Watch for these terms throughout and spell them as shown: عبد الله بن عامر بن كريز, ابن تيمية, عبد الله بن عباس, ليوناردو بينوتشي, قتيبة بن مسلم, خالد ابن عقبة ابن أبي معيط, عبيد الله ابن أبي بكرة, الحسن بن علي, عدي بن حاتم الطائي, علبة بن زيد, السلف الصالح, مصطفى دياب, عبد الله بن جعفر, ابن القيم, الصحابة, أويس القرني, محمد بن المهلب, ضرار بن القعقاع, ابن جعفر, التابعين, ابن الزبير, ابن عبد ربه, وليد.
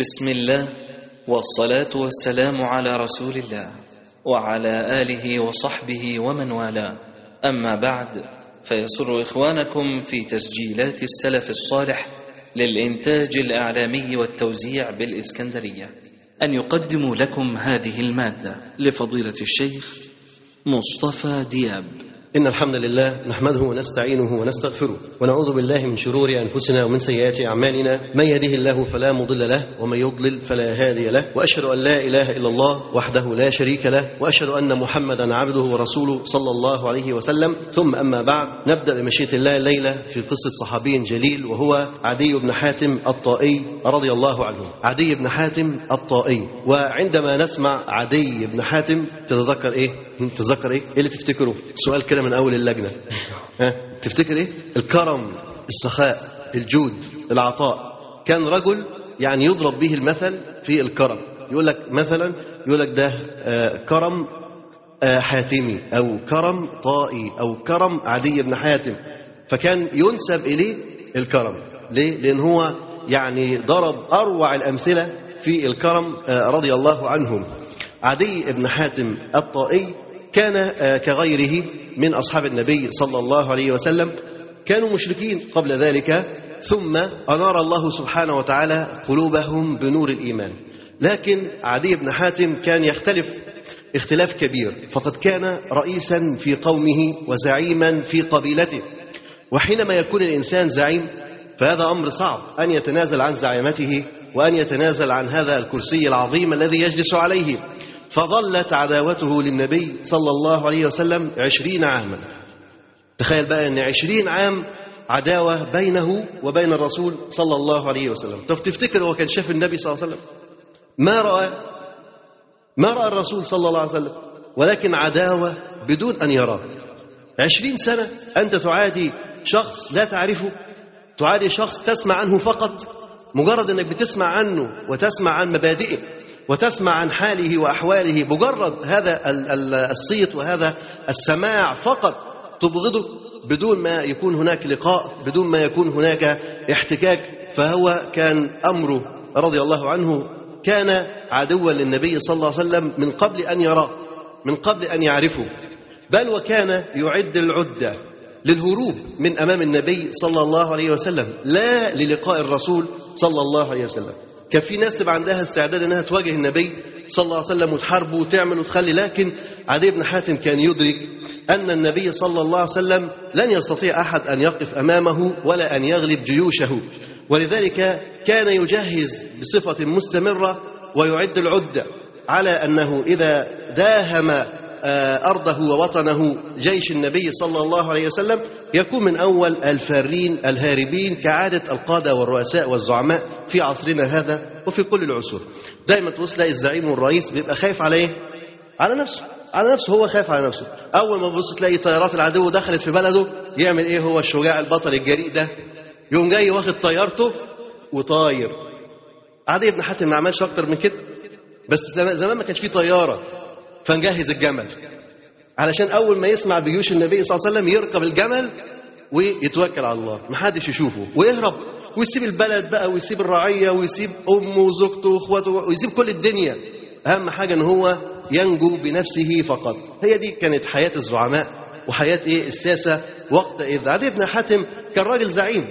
بسم الله، والصلاة والسلام على رسول الله وعلى آله وصحبه ومن والاه. أما بعد، فيسر إخوانكم في تسجيلات السلف الصالح للإنتاج الإعلامي والتوزيع بالإسكندرية أن يقدموا لكم هذه المادة لفضيلة الشيخ مصطفى دياب. إن الحمد لله، نحمده ونستعينه ونستغفره، ونعوذ بالله من شرور أنفسنا ومن سيئات أعمالنا، من يهده الله فلا مضل له ومن يضلل فلا هادي له، وأشهد أن لا إله إلا الله وحده لا شريك له، وأشهد أن محمدا عبده ورسوله صلى الله عليه وسلم. ثم أما بعد، نبدأ بمشيئة الله الليلة في قصة صحابي جليل، وهو عدي بن حاتم الطائي رضي الله عنه. عدي بن حاتم الطائي، وعندما نسمع عدي بن حاتم تتذكر إيه؟ تتذكر إيه اللي تفتكره؟ سؤال كده من أول اللجنة، تفتكر إيه؟ الكرم، السخاء، الجود، العطاء. كان رجل يعني يضرب به المثل في الكرم، يقول لك مثلا، يقول لك ده كرم حاتمي، أو كرم طائي، أو كرم عدي بن حاتم. فكان ينسب إليه الكرم. ليه؟ لأن هو يعني ضرب أروع الأمثلة في الكرم رضي الله عنهم. عدي بن حاتم الطائي كان كغيره من أصحاب النبي صلى الله عليه وسلم، كانوا مشركين قبل ذلك، ثم أنار الله سبحانه وتعالى قلوبهم بنور الإيمان. لكن عدي بن حاتم كان يختلف اختلاف كبير، فقد كان رئيسا في قومه وزعيما في قبيلته، وحينما يكون الإنسان زعيم فهذا أمر صعب أن يتنازل عن زعيمته وأن يتنازل عن هذا الكرسي العظيم الذي يجلس عليه. فظلت عداوته للنبي صلى الله عليه وسلم 20 عاما. تخيل بقى أن 20 عام عداوة بينه وبين الرسول صلى الله عليه وسلم. طب تفتكر هو كان شاف النبي صلى الله عليه وسلم؟ ما رأى الرسول صلى الله عليه وسلم، ولكن عداوة بدون أن يراه. 20 سنة أنت تعادي شخص لا تعرفه، تعادي شخص تسمع عنه فقط، مجرد أنك بتسمع عنه وتسمع عن مبادئه وتسمع عن حاله وأحواله، مجرد هذا الصيت وهذا السماع فقط تبغضه، بدون ما يكون هناك لقاء، بدون ما يكون هناك احتكاك. فهو كان أمره رضي الله عنه، كان عدوا للنبي صلى الله عليه وسلم من قبل أن يراه، من قبل أن يعرفه، بل وكان يعد العدة للهروب من أمام النبي صلى الله عليه وسلم، لا للقاء الرسول صلى الله عليه وسلم. كان في ناس تبقى عندها استعداد أنها تواجه النبي صلى الله عليه وسلم وتحاربه وتعمل وتخلي، لكن عدي بن حاتم كان يدرك أن النبي صلى الله عليه وسلم لن يستطيع أحد أن يقف أمامه ولا أن يغلب جيوشه، ولذلك كان يجهز بصفة مستمرة ويعد العدة، على أنه إذا داهم أرضه ووطنه جيش النبي صلى الله عليه وسلم يكون من أول الفارين الهاربين، كعادة القادة والرؤساء والزعماء في عصرنا هذا وفي كل العصور. دايما توصل الزعيم والرئيس بيبقى خايف عليه، على نفسه، هو خايف على نفسه. أول ما بص تلاقي طيارات العدو دخلت في بلده، يعمل إيه هو الشجاع البطل الجريء ده؟ يوم جاي واخد طيارته وطاير. عدي بن حاتم ما عملش أكتر من كده، بس زمان ما كانش فيه طيارة، فنجهز الجمل علشان أول ما يسمع بجيوش النبي صلى الله عليه وسلم يركب الجمل ويتوكل على الله، محدش يشوفه، ويهرب ويسيب البلد بقى، ويسيب الرعية، ويسيب أمه وزوجته وإخواته، ويسيب كل الدنيا. أهم حاجة أن هو ينجو بنفسه فقط. هي دي كانت حياة الزعماء وحياة الساسة وقت إذ. عدي بن حاتم كان راجل زعيم،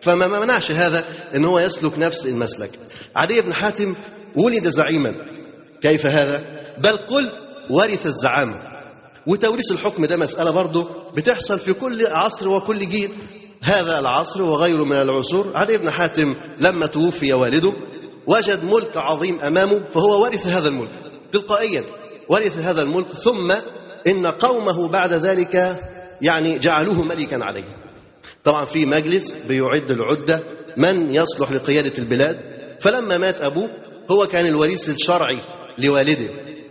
فما منعش هذا أن هو يسلك نفس المسلك. عدي بن حاتم ولد زعيما، كيف هذا؟ بل قل ورث الزعامة. وتوريث الحكم ده مسألة برضه بتحصل في كل عصر وكل جيل، هذا العصر وغيره من العصور. عدي بن حاتم لما توفي والده وجد ملك عظيم أمامه، فهو ورث هذا الملك تلقائيا، ورث هذا الملك. ثم إن قومه بعد ذلك يعني جعلوه ملكا عليه. طبعا في مجلس بيعد العدة من يصلح لقيادة البلاد. فلما مات أبوه هو كان الوريث الشرعي لوالده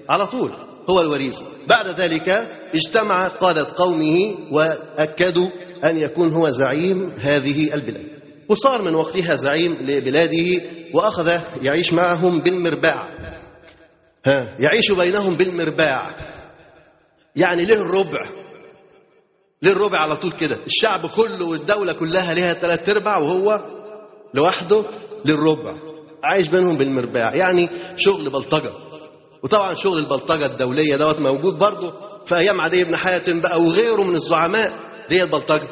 على طول، هو الوريث. بعد ذلك اجتمع قادة قومه وأكدوا أن يكون هو زعيم هذه البلاد، وصار من وقتها زعيم لبلاده، وأخذ يعيش معهم بالمرباع. يعيش بينهم بالمرباع، يعني له الربع، له الربع على طول كده. الشعب كله والدولة كلها لها 3/4، وهو لوحده للربع. عايش بينهم بالمرباع، يعني شغل بلطجة. وطبعا شغل البلطجة الدولية دوت موجود برضه في أيام عدي بن حاتم بقى وغيره من الزعماء. دي البلطجة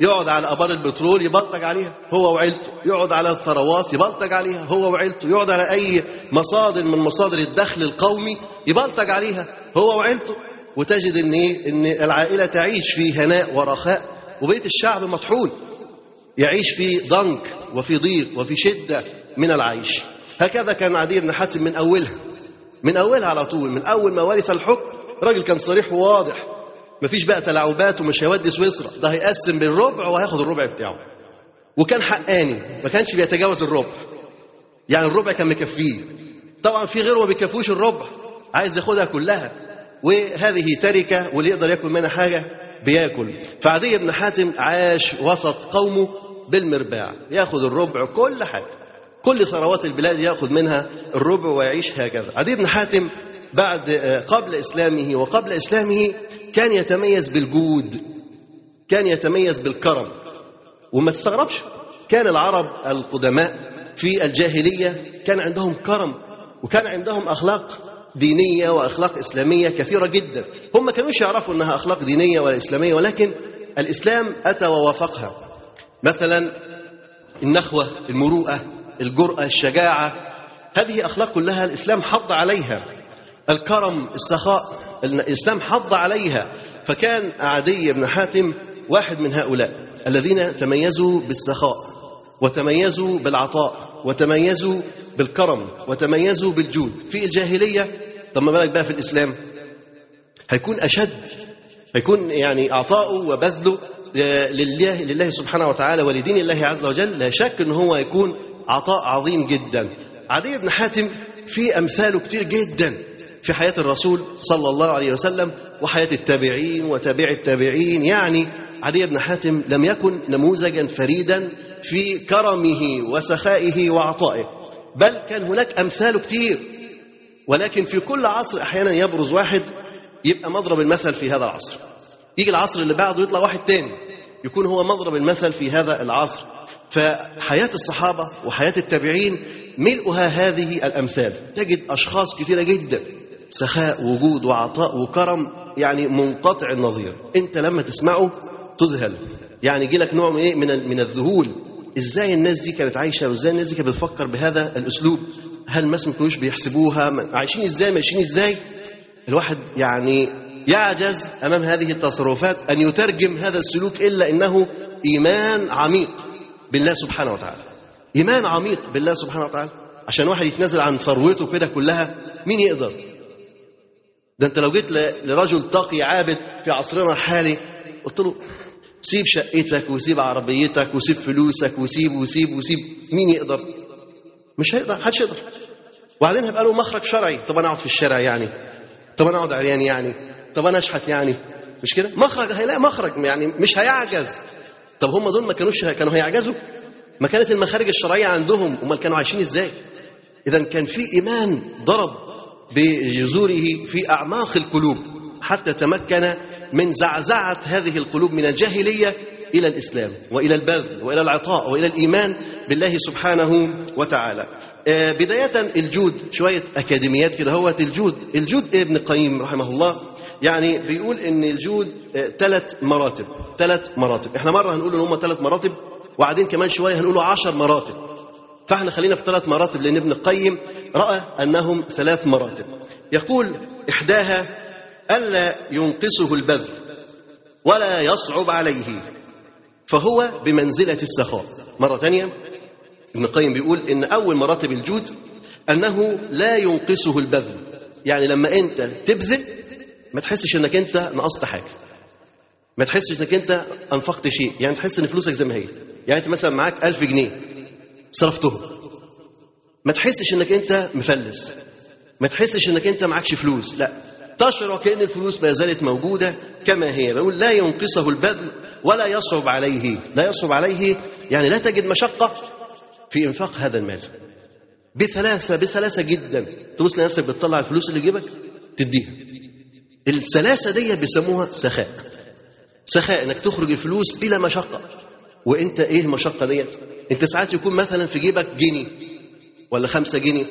يقعد على آبار البترول يبلطج عليها هو وعيلته، يقعد على الثروات يبلطج عليها هو وعيلته، يقعد على أي مصادر من مصادر الدخل القومي يبلطج عليها هو وعيلته. وتجد إن العائلة تعيش في هناء ورخاء، وبيت الشعب مطحون يعيش في ضنك وفي ضيق وفي شدة من العيش. هكذا كان عدي بن حاتم من أولها على طول، من أول ما ورث الحكم راجل كان صريح وواضح، مفيش بقى تلاعبات ومش هيودي سويسرا، ده هيقسم بالربع وهياخد الربع بتاعه. وكان حقاني، ما كانش بيتجاوز الربع، يعني الربع كان مكفيه. طبعا في غيره ما بيكفوش الربع، عايز ياخدها كلها، وهذه تركة واللي يقدر ياكل منها حاجة بياكل. فعدي بن حاتم عاش وسط قومه بالمرباع، ياخد الربع كل حاجة، كل ثروات البلاد ياخد منها الربع ويعيش هكذا. عدي بن حاتم قبل إسلامه كان يتميز بالجود، كان يتميز بالكرم. وما تستغربش، كان العرب القدماء في الجاهلية كان عندهم كرم، وكان عندهم أخلاق دينية وأخلاق إسلامية كثيرة جدا. هم ما كانوش يعرفوا أنها أخلاق دينية ولا إسلامية، ولكن الإسلام أتى ووافقها. مثلا النخوة، المروءة، الجرأة، الشجاعة، هذه أخلاق كلها الإسلام حض عليها. الكرم، السخاء، الإسلام حض عليها. فكان عدي بن حاتم واحد من هؤلاء الذين تميزوا بالسخاء، وتميزوا بالعطاء، وتميزوا بالكرم، وتميزوا بالجود. في الجاهلية، طب ما بالك بقى في الإسلام، هيكون أشد، هيكون يعني عطاؤه وبذله لله سبحانه وتعالى ولدين الله عز وجل، لا شك أنه هو يكون عطاء عظيم جدا. عدي بن حاتم في أمثاله كتير جدا في حياة الرسول صلى الله عليه وسلم وحياة التابعين وتابع التابعين. يعني عدي بن حاتم لم يكن نموذجا فريدا في كرمه وسخائه وعطائه، بل كان هناك أمثاله كتير، ولكن في كل عصر أحيانا يبرز واحد يبقى مضرب المثل في هذا العصر، يجي العصر اللي بعده يطلع واحد تاني يكون هو مضرب المثل في هذا العصر. فحياة الصحابة وحياة التابعين ملؤها هذه الأمثال، تجد أشخاص كثيرة جدا سخاء وجود وعطاء وكرم، يعني منقطع النظير، أنت لما تسمعه تذهل، يعني يجي لك نوع من الذهول. إزاي الناس دي كانت عايشة، وإزاي الناس دي كانت بتفكر بهذا الأسلوب؟ هل الناس ما كانوش بيحسبوها عايشين إزاي، ماشيين إزاي؟ الواحد يعني يعجز أمام هذه التصرفات أن يترجم هذا السلوك، إلا إنه إيمان عميق بالله سبحانه وتعالى، إيمان عميق بالله سبحانه وتعالى. عشان واحد يتنازل عن ثروته كده كلها مين يقدر؟ ده أنت لو جيت لرجل تقي عابد في عصرنا الحالي قلت له سيب شقتك وسيب عربيتك وسيب فلوسك وسيب وسيب وسيب، مين يقدر؟ مش هيقدر، محدش يقدر. وبعدين هيبقى له مخرج شرعي، طب انا اقعد في الشارع يعني، طب انا اقعد عريان يعني، طب انا اشحت يعني، مش كده؟ مخرج، هيلاقي مخرج، يعني مش هيعجز. طب هم دول ما كانوا هيعجزوا؟ ما كانت المخارج الشرعيه عندهم، امال كانوا عايشين ازاي؟ اذا كان في ايمان ضرب بجذوره في اعماق القلوب حتى تمكن من زعزعة هذه القلوب من الجاهلية إلى الإسلام وإلى البذل وإلى العطاء وإلى الإيمان بالله سبحانه وتعالى. بداية الجود، شوية أكاديميات كده، هو الجود ابن القيم رحمه الله يعني بيقول إن الجود ثلاث مراتب. إحنا مرة هنقول إن هم 3 مراتب، وبعدين كمان شوية هنقوله 10 مراتب، فإحنا خلينا في 3 مراتب لأن ابن القيم رأى أنهم 3 مراتب. يقول إحداها ألا ينقصه البذل ولا يصعب عليه، فهو بمنزلة السخاء. مرة تانية، ابن القيم بيقول إن أول مراتب الجود أنه لا ينقصه البذل، يعني لما أنت تبذل ما تحسش أنك أنت نقصت حاجة، ما تحسش أنك أنت أنفقت شيء، يعني تحس أن فلوسك زي ما هي. يعني أنت مثلا معاك 1000 جنيه صرفتهم، ما تحسش أنك أنت مفلس، ما تحسش أنك أنت معكش فلوس، لا تشعر وكأن الفلوس ما زالت موجودة كما هي. بقول لا ينقصه البذل ولا يصعب عليه، لا يصعب عليه يعني لا تجد مشقة في إنفاق هذا المال. بسلاسة جدا، تبص لنفسك بتطلع الفلوس اللي جيبك تديها. السلاسة دي بيسموها سخاء، انك تخرج الفلوس بلا مشقة. وانت ايه المشقة دي؟ انت ساعات يكون مثلا في جيبك جنيه ولا 5 جنيه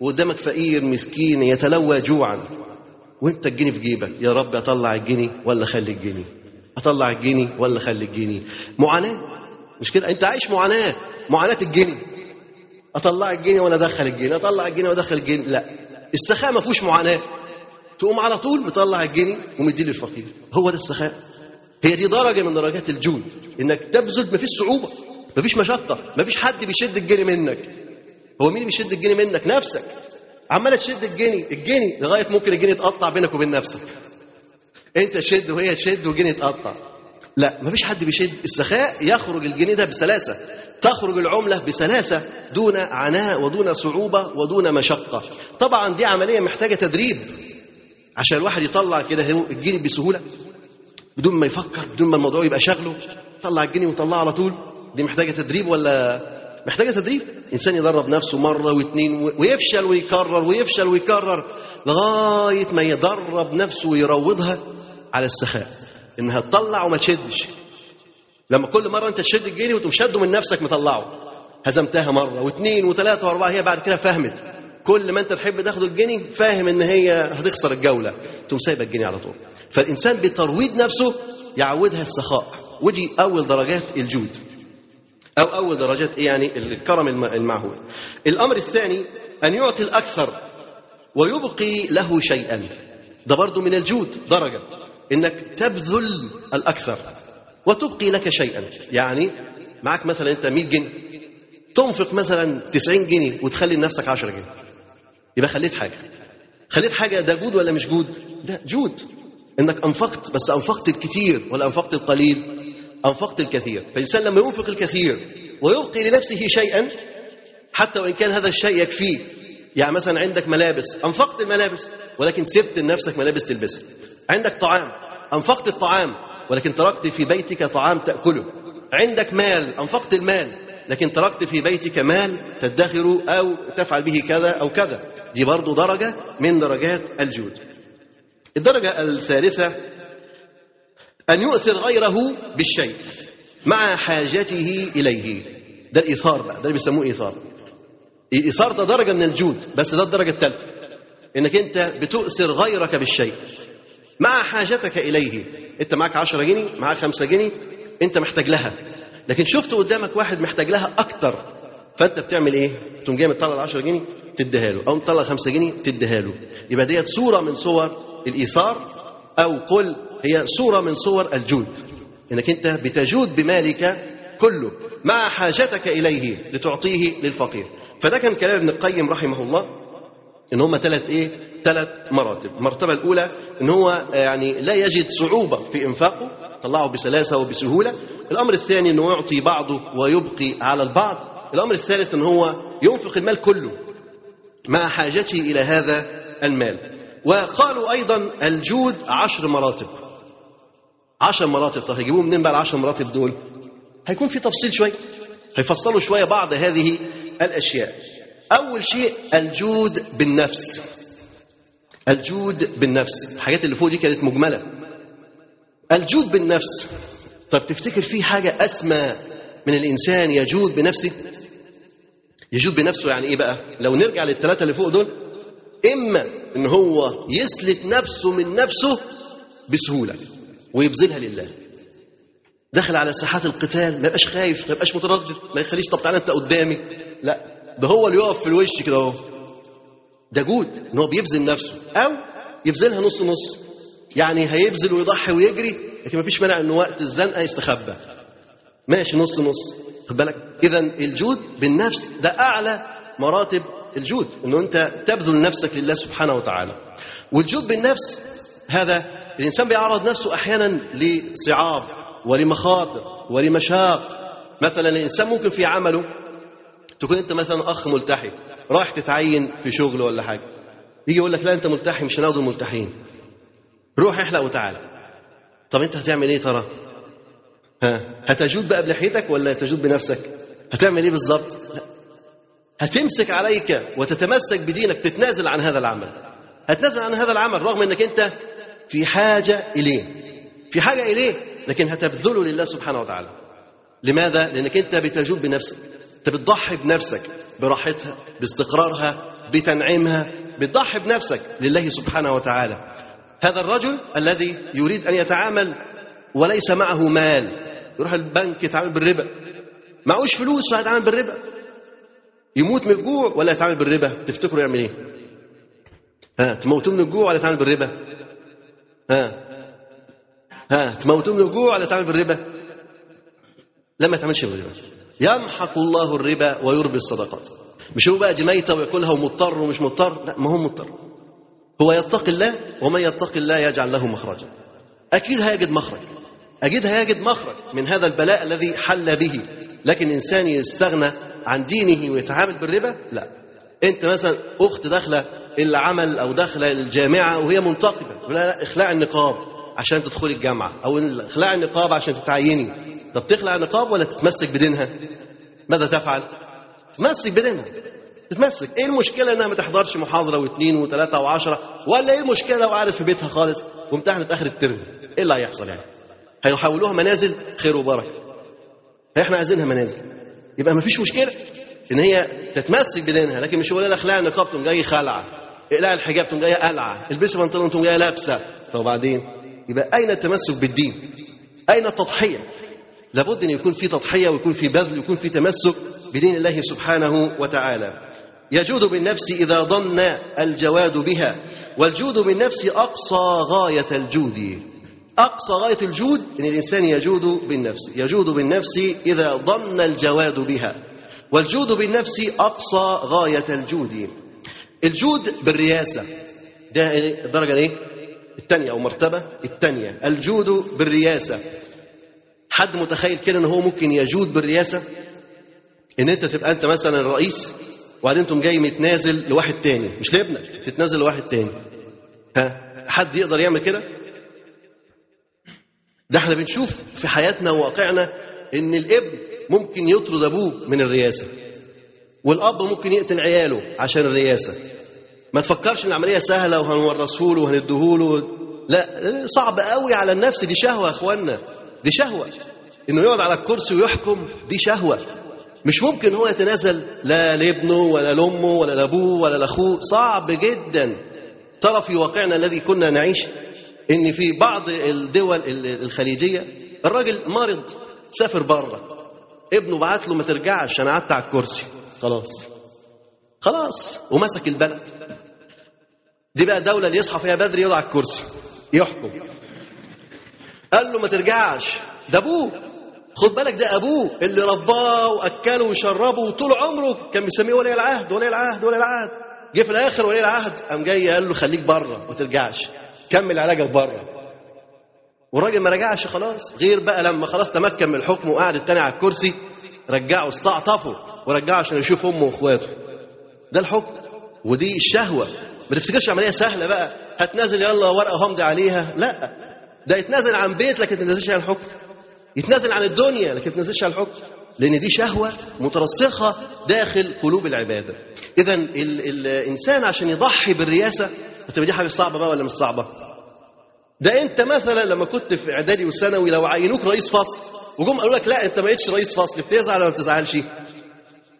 وقدامك فقير مسكين يتلوى جوعا وانت الجنيه في جيبك، يا رب اطلع الجنيه ولا خلي الجنيه، اطلع الجنيه ولا خلي الجنيه. معاناه، مش كده؟ انت عايش معاناه، معاناه الجنيه، اطلع الجنيه ولا ادخل الجنيه، اطلع الجنيه وادخل الجنيه. لا، السخاء ما فيهوش معاناه، تقوم على طول بتطلع الجنيه ومديه للفقير. هو ده السخاء، هي دي درجه من درجات الجود، انك تبذل ما فيش صعوبه، ما فيش مشقه، ما فيش حد بيشد الجنيه منك. هو مين بيشد الجنيه منك؟ نفسك عماله تشد الجنيه الجنيه لغايه ممكن الجنيه يتقطع بينك وبين نفسك، انت تشد وهي تشد والجنيه يتقطع. لا، ما فيش حد بيشد. السخاء يخرج الجنيه ده بسلاسه، تخرج العمله بسلاسه دون عناء ودون صعوبه ودون مشقه. طبعا دي عمليه محتاجه تدريب عشان الواحد يطلع كده الجنيه بسهوله بدون ما يفكر، بدون ما الموضوع يبقى شغله، طلع الجنيه وطلع على طول. دي محتاجه تدريب، ولا محتاجه تدريب؟ انسان يدرب نفسه مره واثنين ويفشل ويكرر ويفشل ويكرر لغايه ما يدرب نفسه ويروضها على السخاء، انها تطلع وما تشدش. لما كل مره انت تشد الجنيه وتقوم شده من نفسك مطلعه، هزمتها مره واثنين وثلاثه واربعه، هي بعد كده فهمت كل ما انت تحب تاخد الجنيه فاهم ان هي هتخسر الجوله، تقوم سايبه الجنيه على طول. فالانسان بترويض نفسه يعودها السخاء، ودي اول درجات الجود، او اول درجات يعني الكرم المعهود. الامر الثاني ان يعطي الاكثر ويبقي له شيئا، ده برضو من الجود درجه، انك تبذل الاكثر وتبقي لك شيئا. يعني معاك مثلا انت 100 جنيه، تنفق مثلا 90 جنيه وتخلي لنفسك 10 جنيه، يبقى خليت حاجه، خليت حاجه. ده جود ولا مش جود؟ ده جود، انك انفقت، بس انفقت الكثير ولا انفقت القليل؟ انفقت الكثير. فالانسان لما ينفق الكثير ويبقي لنفسه شيئا حتى وان كان هذا الشيء يكفيه، يعني مثلا عندك ملابس، انفقت الملابس ولكن سبت لنفسك ملابس تلبسها. عندك طعام، انفقت الطعام ولكن تركت في بيتك طعام تاكله. عندك مال، انفقت المال لكن تركت في بيتك مال تدخره او تفعل به كذا او كذا. دي برضو درجه من درجات الجود. الدرجه الثالثه أن يؤثر غيره بالشيء مع حاجته إليه، ده الإيثار بقى، ده اللي بيسموه إيثار. الإيثار ده درجة من الجود، بس ده الدرجة الثالثة، إنك أنت بتؤثر غيرك بالشيء مع حاجتك إليه. أنت معاك 10 جنيه، معاك 5 جنيه، أنت محتاج لها، لكن شفت قدامك واحد محتاج لها أكتر، فأنت بتعمل إيه؟ تقوم جاي مطلع 10 جنيه تديها له، أو مطلع 5 جنيه تديها له. يبقى ديت صورة من صور الإيثار، أو قل هي صورة من صور الجود، إنك أنت بتجود بمالك كله مع حاجتك إليه لتعطيه للفقير. فده كان كلام ابن القيم رحمه الله، إن هما 3 مراتب. المرتبة الأولى إن هو يعني لا يجد صعوبة في إنفاقه، طلعه بسلاسة وبسهولة. الأمر الثاني إنه يعطي بعضه ويبقي على البعض. الأمر الثالث إن هو ينفق المال كله مع حاجته إلى هذا المال. وقالوا أيضا الجود 10 مراتب. 10 مراتب، طب هيجيبوه منين بقى 10 مراتب دول؟ هيكون في تفصيل شويه، هيفصلوا شويه بعض هذه الاشياء. اول شيء الجود بالنفس. الجود بالنفس، الحاجات اللي فوق دي كانت مجمله. الجود بالنفس، طب تفتكر في حاجه اسمى من الانسان يجود بنفسه؟ يجود بنفسه يعني ايه بقى؟ لو نرجع للثلاثه اللي فوق دول، اما ان هو يسلت نفسه من نفسه بسهوله ويبذلها لله، دخل على ساحات القتال ما يبقاش خايف، ما يبقاش متردد، ما يخليش طب تعالى انت قدامي، لا ده هو اللي يقف في الوش كده اهو. ده جود، ان هو بيبذل نفسه، او يبذلها نص نص، يعني هيبذل ويضحي ويجري لكن ما فيش مانع انه وقت الزنقه يستخبى، ماشي نص نص، خد بالك. اذا الجود بالنفس ده اعلى مراتب الجود، انه انت تبذل نفسك لله سبحانه وتعالى. والجود بالنفس هذا الإنسان بيعرض نفسه أحيانا لصعاب ولمخاطر ولمشاق. مثلا الإنسان ممكن في عمله تكون أنت مثلا أخ ملتحي رايح تتعين في شغل ولا حاجة، يجي يقول لك لا أنت ملتحي مش هناخد الملتحين، روح احلق وتعالى. طب أنت هتعمل إيه ترى؟ هتجود بقى بلحيتك ولا هتجود بنفسك؟ هتعمل إيه بالظبط؟ هتمسك عليك وتتمسك بدينك، تتنازل عن هذا العمل، هتنازل عن هذا العمل رغم أنك أنت في حاجة إليه، لكن هتبذله لله سبحانه وتعالى. لماذا؟ لأنك أنت بتجود بنفسك، أنت بتضحي بنفسك، براحتها، باستقرارها، بتنعيمها، بتضحي بنفسك لله سبحانه وتعالى. هذا الرجل الذي يريد أن يتعامل وليس معه مال، يروح البنك يتعامل بالربا، معهوش فلوس فهيتعامل بالربا، يموت من الجوع ولا يتعامل بالربا؟ تفتكروا يعمل ايه؟ تموتوا من الجوع ولا يتعامل بالربا؟ تموتوا من الجوع ولا يتعامل بالربا؟ لما يتعاملش بالربا. يمحق الله الربا ويربي الصدقات. مش هو بقى جميته وياكلها ومضطر ومش مضطر، لا، ما هو مضطر، هو يتقي الله، ومن يتقي الله يجعل له مخرجا. اكيد هيجد مخرج، اكيد هيجد مخرج من هذا البلاء الذي حل به. لكن انسان يستغنى عن دينه ويتعامل بالربا، لا. انت مثلا اخت داخله العمل او داخله الجامعه وهي منتقبه، لا اخلع النقاب عشان تدخلي الجامعه، او اخلع النقاب عشان تتعيني. طب تخلع النقاب ولا تتمسك بدينها؟ ماذا تفعل؟ تتمسك بدينها، تتمسك. ايه المشكله انها ما تحضرش محاضره واثنين وثلاثه و10، ولا ايه المشكله لو قعدت في بيتها خالص وامتحنت اخر الترم؟ ايه اللي هيحصل يعني؟ هيحولوها منازل خير وبركه. احنا عايزينها منازل، يبقى ما فيش مشكله ان هي تتمسك بدينها. لكن مش ولا اخلع النقاب تقوم جاي خلعه، اقلع الحجاب تقوم جاي قلعه، البسي بنطلون تقوم جاي لابسه. طب وبعدين؟ يبقى اين التمسك بالدين؟ اين التضحيه؟ لابد ان يكون في تضحيه ويكون في بذل ويكون في تمسك بدين الله سبحانه وتعالى. يجود بالنفس اذا ضن الجواد بها، والجود بالنفس اقصى غايه الجود. أقصى غاية الجود أن الإنسان يجود بالنفس. يجود بالنفس إذا ضن الجواد بها، والجود بالنفس أقصى غاية الجود. الجود بالرياسة، ده الدرجة إيه؟ الثانية أو مرتبة الثانية، الجود بالرياسة. حد متخيل كده أنه هو ممكن يجود بالرياسة؟ أن أنت تبقى أنت مثلا الرئيس، وبعدين أنتم جاي متنازل لواحد تاني، مش لابنك، تتنازل لواحد تاني. حد يقدر يعمل كده؟ ده احنا بنشوف في حياتنا وواقعنا ان الابن ممكن يطرد ابوه من الرئاسه، والاب ممكن يقتل عياله عشان الرئاسه. ما تفكرش ان العمليه سهله وهنورثه له وهندهوله، لا، صعب قوي على النفس. دي شهوه يا اخوانا، دي شهوه. انه يقعد على الكرسي ويحكم، دي شهوه. مش ممكن هو يتنازل لا لابنه ولا لامه ولا لابوه ولا لاخوه، صعب جدا. ترى في واقعنا الذي كنا نعيش ان في بعض الدول الخليجيه الراجل مرض، سافر بره، ابنه بعت له ما ترجعش انا قعدت على الكرسي، خلاص ومسك البلد. دي بقى دوله اللي يصحى فيها بدري يقعد على الكرسي يحكم. قال له ما ترجعش، ده ابوه، خد بالك، ده ابوه اللي رباه واكله وشربه وطول عمره كان مسميه ولي العهد ولي العهد ولي العهد. جه في الاخر ولي العهد قام جاي قال له خليك بره ما ترجعش، كمل علاجك بره. والراجل ما رجعش خلاص، غير بقى لما خلاص تمكن من الحكم وقعد التاني على الكرسي، رجعه استعطفه ورجعه عشان يشوف امه واخواته. ده الحكم ودي الشهوه. ما تفتكرش عمليه سهله بقى هتنازل يلا ورقه همضي عليها، لا، ده يتنازل عن بيت لكن ما يتنازلش عن الحكم، يتنازل عن الدنيا لكن ما يتنازلش عن الحكم، لان دي شهوه مترسخه داخل قلوب العباده. اذا الانسان عشان يضحي بالرياسه، طب دي حاجه صعبه بقى ولا مش صعبه؟ ده انت مثلا لما كنت في اعدادي وثانوي لو عينوك رئيس فصل وجم قالوا لك لا انت ما بقتش رئيس فصل، بتزعل ولا ما بتزعلش؟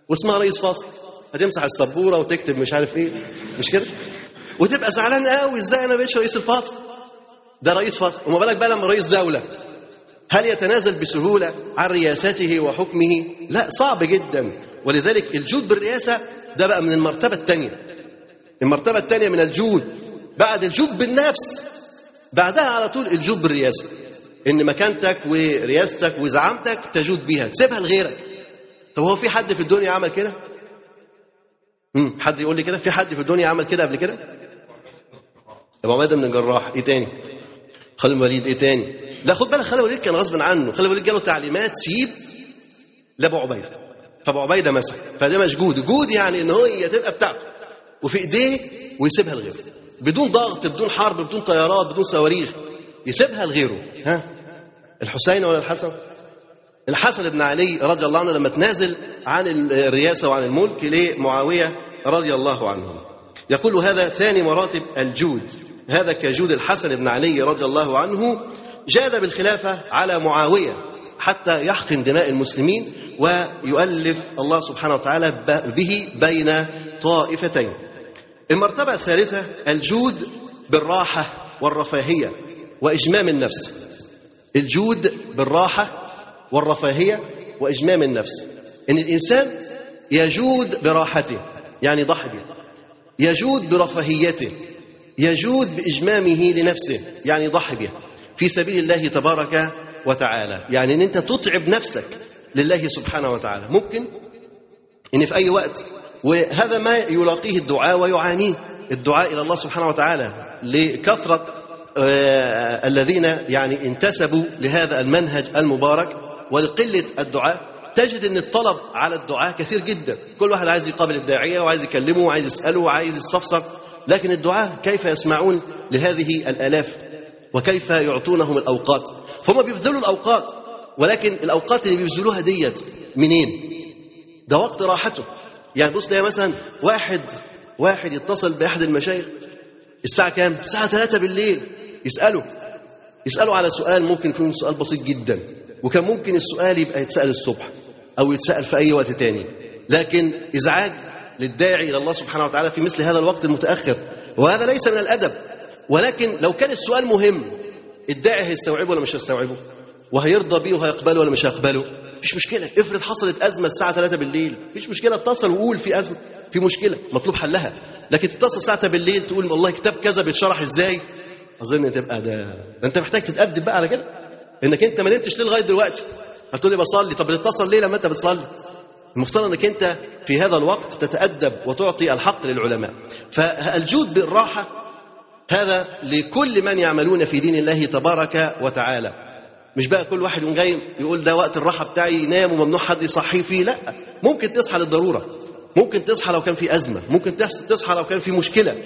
واسمها رئيس فصل، هتمسح السبوره وتكتب مش عارف ايه، مش كده؟ وتبقى زعلان قوي، ازاي انا ما بقتش رئيس الفصل؟ ده رئيس فصل، وما بالك بقى لما رئيس دوله؟ هل يتنازل بسهوله عن رياسته وحكمه؟ لا، صعب جدا. ولذلك الجود بالرئاسه ده بقى من المرتبه الثانيه، المرتبه الثانيه من الجود. بعد الجود بالنفس بعدها على طول الجود بالرياسه، ان مكانتك ورياستك وزعامتك تجود بيها، تسيبها لغيرك. طب هو في حد في الدنيا عمل كده؟ حد يقول لي كده؟ في حد في الدنيا عمل كده قبل كده؟ ابو عماد بن الجراح، ايه تاني؟ خالد وليد، ايه تاني؟ لا خد بالك، خالد وليد كان غصب عنه، خالد وليد جاله تعليمات سيب لابو عبيده، فابو عبيده مسك، فده مش جود. جود يعني ان هي تبقى بتاعته وفي ايديه ويسيبها لغيره، بدون ضغط، بدون حرب، بدون طيارات، بدون صواريخ، يسيبها لغيره. الحسين ولا الحسن؟ الحسن بن علي رضي الله عنه لما تنازل عن الرئاسه وعن الملك لمعاويه رضي الله عنه. يقول هذا ثاني مراتب الجود، هذا كجود الحسن بن علي رضي الله عنه. جاد بالخلافه على معاويه حتى يحقن دماء المسلمين ويؤلف الله سبحانه وتعالى به بين طائفتين. المرتبة الثالثة الجود بالراحة والرفاهية وإجمام النفس. الجود بالراحة والرفاهية وإجمام النفس، إن الإنسان يجود براحته يعني ضحى بها، يجود برفاهيته، يجود بإجمامه لنفسه يعني ضحى بها في سبيل الله تبارك وتعالى. يعني إن أنت تتعب نفسك لله سبحانه وتعالى، ممكن إن في أي وقت، وهذا ما يلاقيه الدعاء ويعانيه الدعاء إلى الله سبحانه وتعالى لكثرة الذين يعني انتسبوا لهذا المنهج المبارك ولقلة الدعاء. تجد أن الطلب على الدعاء كثير جدا، كل واحد عايز يقابل الداعية وعايز يكلمه وعايز يسأله وعايز يستفسر، لكن الدعاء كيف يسمعون لهذه الآلاف وكيف يعطونهم الأوقات؟ فهم بيبذلوا الأوقات، ولكن الأوقات اللي بيبذلوها ديت منين؟ ده وقت راحته. يعني بص ليه مثلا واحد يتصل بأحد المشايخ الساعة كام؟ الساعة 3 بالليل يسأله على سؤال ممكن يكون سؤال بسيط جدا، وكان ممكن السؤال يبقى يتسأل الصبح أو يتسأل في أي وقت تاني، لكن إزعاج للداعي إلى الله سبحانه وتعالى في مثل هذا الوقت المتأخر، وهذا ليس من الأدب. ولكن لو كان السؤال مهم، الداعي هيستوعبه ولا مش هيستوعبه؟ وهيرضى بيه وهيقبله ولا مش هيقبله؟ مفيش مشكلة. افرض حصلت أزمة الساعة 3 بالليل، مفيش مشكلة، اتصل وقول في أزمة، في مشكلة مطلوب حلها. لكن تتصل الساعة بالليل تقول والله كتاب كذا بيتشرح إزاي، أظن تبقى ده أنت محتاج تتأدب بقى على كده، إنك أنت ما نمتش ليه لغاية دلوقتي؟ هتقول لي بصلي، طب بتتصل ليه لما أنت بتصلي؟ المفترض أنك أنت في هذا الوقت تتأدب وتعطي الحق للعلماء. فالجود بالراحة هذا لكل من يعملون في دين الله تبارك وتعالى، مش بقى كل واحد يقوم جاي يقول ده وقت الراحة بتاعي ينام وممنوع حد يصحيه فيه. لا، ممكن تصحى للضرورة، ممكن تصحى لو كان في أزمة، ممكن تصحى لو كان في مشكلة،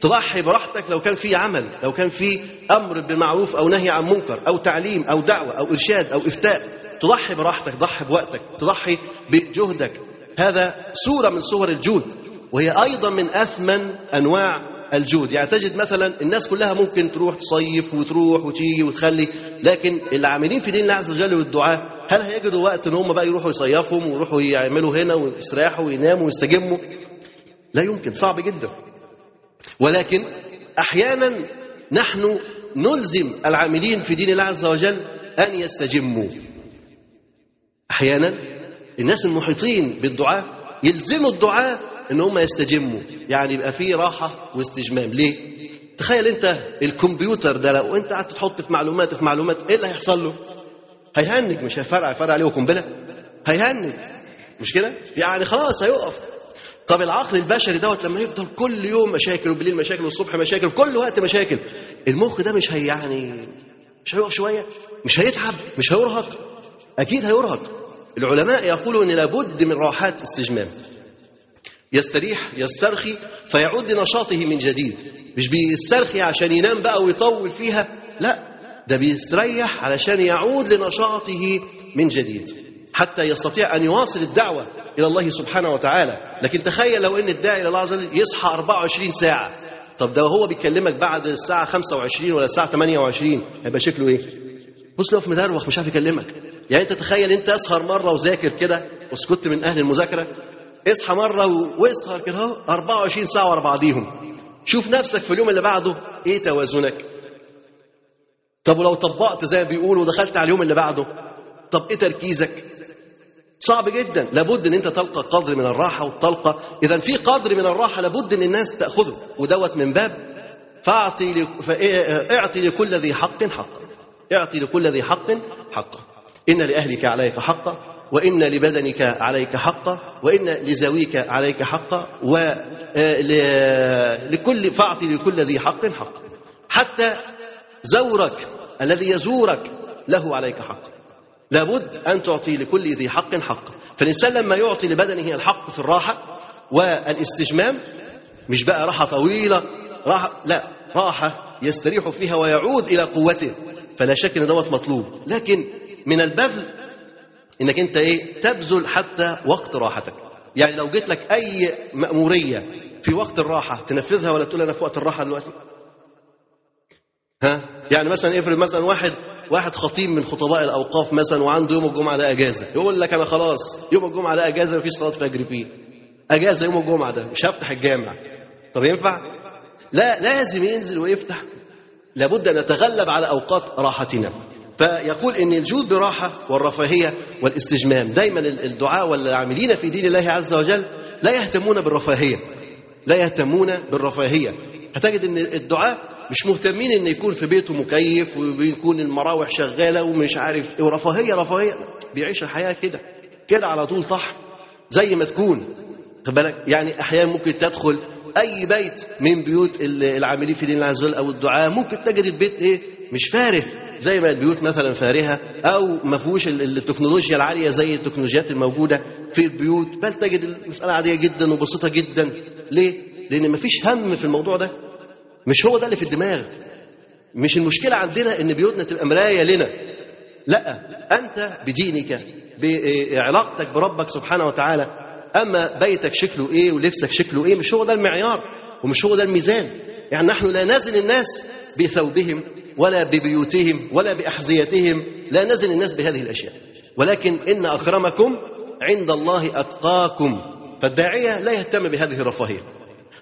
تضحي براحتك لو كان في عمل، لو كان في أمر بالمعروف أو نهي عن منكر أو تعليم أو دعوة أو إرشاد أو إفتاء، تضحي براحتك، تضحي بوقتك، تضحي بجهدك. هذا صورة من صور الجود، وهي أيضا من أثمن أنواع الجود. يعني تجد مثلا الناس كلها ممكن تروح تصيف وتروح وتيجي وتخلي، لكن العاملين في دين الله عز وجل والدعاء هل هيجدوا وقت ان هم بقى يروحوا يصيفهم ويروحوا يعملوا هنا ويستريحوا ويناموا ويستجموا؟ لا يمكن، صعب جدا. ولكن احيانا نحن نلزم العاملين في دين الله عز وجل ان يستجموا. احيانا الناس المحيطين بالدعاء يلزموا الدعاء ان هم يستجموا، يعني يبقى فيه راحه واستجمام. ليه؟ تخيل انت الكمبيوتر ده لو انت قعدت تحط في معلومات في معلومات، ايه اللي هيحصل له؟ هيهنج، مش هيفرقع عليه قنبله، هيهنج، مش كده؟ يعني خلاص هيقف. طب العقل البشري دوت لما يفضل كل يوم مشاكل، وبالليل مشاكل، والصبح مشاكل، في كل وقت مشاكل، المخ ده مش يعني مش هيقف شويه؟ مش هيتعب؟ مش هيرهق؟ اكيد هيرهق. العلماء يقولون ان لابد من راحات استجمام، يستريح يسترخي فيعود نشاطه من جديد. مش بيسترخي عشان ينام بقى ويطول فيها، لا، ده بيستريح علشان يعود لنشاطه من جديد حتى يستطيع أن يواصل الدعوة إلى الله سبحانه وتعالى. لكن تخيل لو أن الداعي إلى الله عز وجل يصحى 24 ساعة، طب ده وهو بيكلمك بعد الساعة 25 ولا الساعة 28 هيبقى شكله إيه؟ بص لو في مدروخ مش عارف يكلمك. يعني أنت تخيل أنت أسهر مرة وذاكر كده وسكت من أهل المذاكرة، اصحى مرة واسهر كده اهو 24 ساعة ورا بعضيهم، شوف نفسك في اليوم اللي بعده ايه توازنك؟ طب ولو طبقت زي ما بيقولوا ودخلت على اليوم اللي بعده، طب ايه تركيزك؟ صعب جدا. لابد ان انت تلقى قدر من الراحة، وتلقى اذا في قدر من الراحة لابد ان الناس تأخذه، ودوت من باب فاعطي لكل ذي حق حقه، اعطي لكل ذي حق حقه، ان لأهلك عليك حقه، وإن لبدنك عليك حقه، وإن لزويك عليك حقه، ولكل فاعطي لكل ذي حق حقه، حتى زورك الذي يزورك له عليك حق. لابد أن تعطي لكل ذي حق حقه. فالإنسان لما يعطي لبدنه الحق في الراحة والاستجمام، مش بقى راحة طويلة، راحة، لا، راحة يستريح فيها ويعود إلى قوته، فلا شك أن دوت مطلوب. لكن من البذل انك انت ايه؟ تبذل حتى وقت راحتك. يعني لو جيت لك اي مأمورية في وقت الراحة تنفذها، ولا تقول انا في وقت الراحة دلوقتي؟ ها؟ يعني مثلا افرض مثلا واحد واحد خطيب من خطباء الأوقاف مثلا وعنده يوم الجمعة ده أجازة، يقول لك أنا خلاص يوم الجمعة ده أجازة مفيش صلاة فجر فيه، أجازة يوم الجمعة ده مش هفتح الجامع. طب ينفع؟ لا، لازم ينزل ويفتح، لابد أن نتغلب على أوقات راحتنا. فيقول إن الجود براحة والرفاهية والاستجمام. دايما الدعاء والعاملين في دين الله عز وجل لا يهتمون بالرفاهية، لا يهتمون بالرفاهية. هتجد إن الدعاء مش مهتمين إن يكون في بيته مكيف ويكون المراوح شغالة ومش عارف ورفاهية رفاهية، بيعيش الحياة كده كده على طول طح زي ما تكون. يعني أحيانا ممكن تدخل أي بيت من بيوت العاملين في دين الله عز وجل أو الدعاء، ممكن تجد البيت إيه مش فارغ زي ما البيوت مثلا فارهة أو ما فيهوش التكنولوجيا العالية زي التكنولوجيات الموجودة في البيوت، بل تجد المسألة عادية جدا وبسيطة جدا. ليه؟ لأن ما فيش هم في الموضوع ده، مش هو ده اللي في الدماغ. مش المشكلة عندنا إن بيوتنا تبقى مراية لنا، لا، أنت بدينك بعلاقتك بربك سبحانه وتعالى، أما بيتك شكله إيه ولبسك شكله إيه مش هو ده المعيار ومش هو ده الميزان. يعني نحن لا نزن الناس بثوبهم ولا ببيوتهم ولا بأحذيتهم، لا نزن الناس بهذه الأشياء، ولكن إن أكرمكم عند الله أتقاكم. فالداعية لا يهتم بهذه الرفاهية.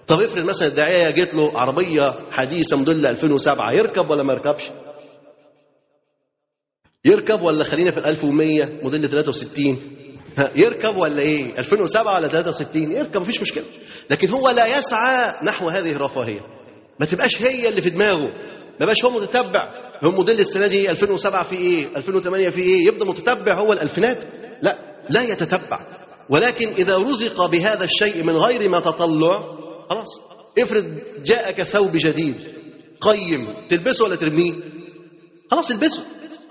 طب افرض مثلا الداعية جت له عربية حديثة موديل 2007، يركب ولا ما يركبش؟ يركب ولا خلينا في 1100 موديل 63؟ يركب ولا ايه 2007 ولا 63؟ يركب مفيش مشكلة، لكن هو لا يسعى نحو هذه الرفاهية، ما تبقاش هي اللي في دماغه، ما بقاش هو متتبع هو موديل السنة دي 2007 في ايه 2008 في ايه، يبدأ متتبع هو الألفينات، لا يتتبع. ولكن إذا رزق بهذا الشيء من غير ما تطلع خلاص. افرض جاءك ثوب جديد قيم، تلبسه ولا ترميه؟ خلاص البسه،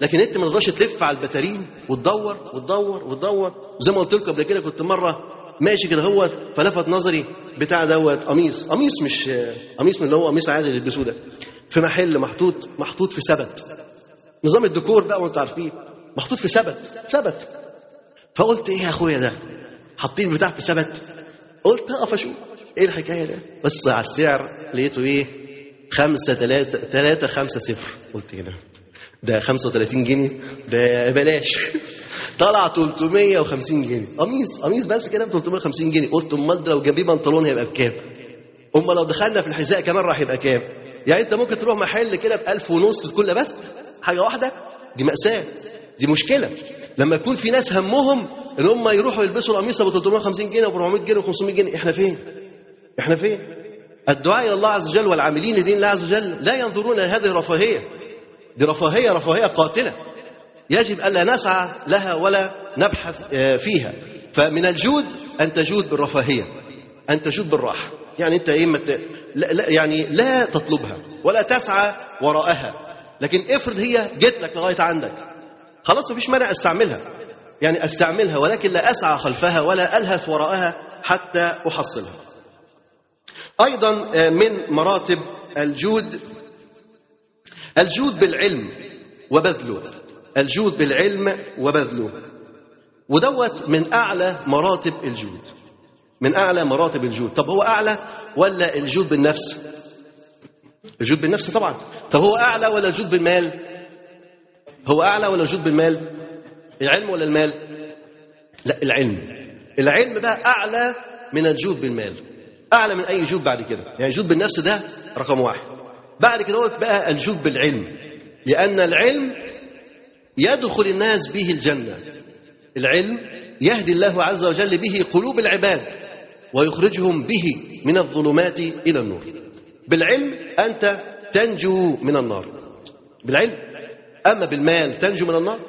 لكن انت ما تقدرش تلف على البتارين وتدور وتدور وتدور. زي ما قلت لكم قبل كده، كنت مره ماشي كده هو فلفت نظري بتاع دوت قميص، مش قميص من اللي هو قميص عادي يلبسوه ده، في محل محطوط في سبت، نظام الديكور بقى وانتوا عارفين، محطوط في سبت. فقلت ايه يا اخويا ده حاطين بتاع في سبت، قلت اقف اشوف ايه الحكايه ده، بس على السعر لقيته ايه 5350. قلت ايه ده 35 جنيه ده بلاش. طلع 350 جنيه قميص بس كده ب 350 جنيه. قلت امال لو جنبيه بنطلون هيبقى بكام؟ امال لو دخلنا في الحذاء كمان راح يبقى كام؟ يعني انت ممكن تروح محل كده ب 1500 كل بس حاجه واحده، دي مأساة، دي مشكله. لما يكون في ناس همهم ان هم يروحوا يلبسوا القميص ب 350 جنيه و 400 جنيه و 500 جنيه، احنا فين؟ الدعاء الى الله عز وجل والعاملين لدين الله عز وجل لا ينظرون الى هذه الرفاهيه، دي رفاهيه قاتله، يجب الا نسعى لها ولا نبحث فيها. فمن الجود ان تجود بالرفاهيه، ان تجود بالراحه. يعني انت ايه يعني لا تطلبها ولا تسعى وراءها، لكن افرض هي جت لك لغايه عندك خلاص مفيش مانع استعملها، يعني استعملها، ولكن لا اسعى خلفها ولا الهث وراءها حتى احصلها. أيضا من مراتب الجود بالعلم وبذله، الجود بالعلم وبذله، ودوت من أعلى مراتب الجود، من أعلى مراتب الجود. طب هو أعلى ولا الجود بالنفس؟ الجود بالنفس طبعا. طب هو أعلى ولا الجود بالمال؟ هو أعلى ولا الجود بالمال؟ العلم ولا المال؟ لا، العلم بقى أعلى من الجود بالمال، أعلى من أي جود بعد كده. يعني جود بالنفس ده رقم واحد، بعد كده بقى الجود بالعلم، لأن العلم يدخل الناس به الجنة، العلم يهدي الله عز وجل به قلوب العباد ويخرجهم به من الظلمات إلى النور. بالعلم أنت تنجو من النار بالعلم، أما بالمال تنجو من النار؟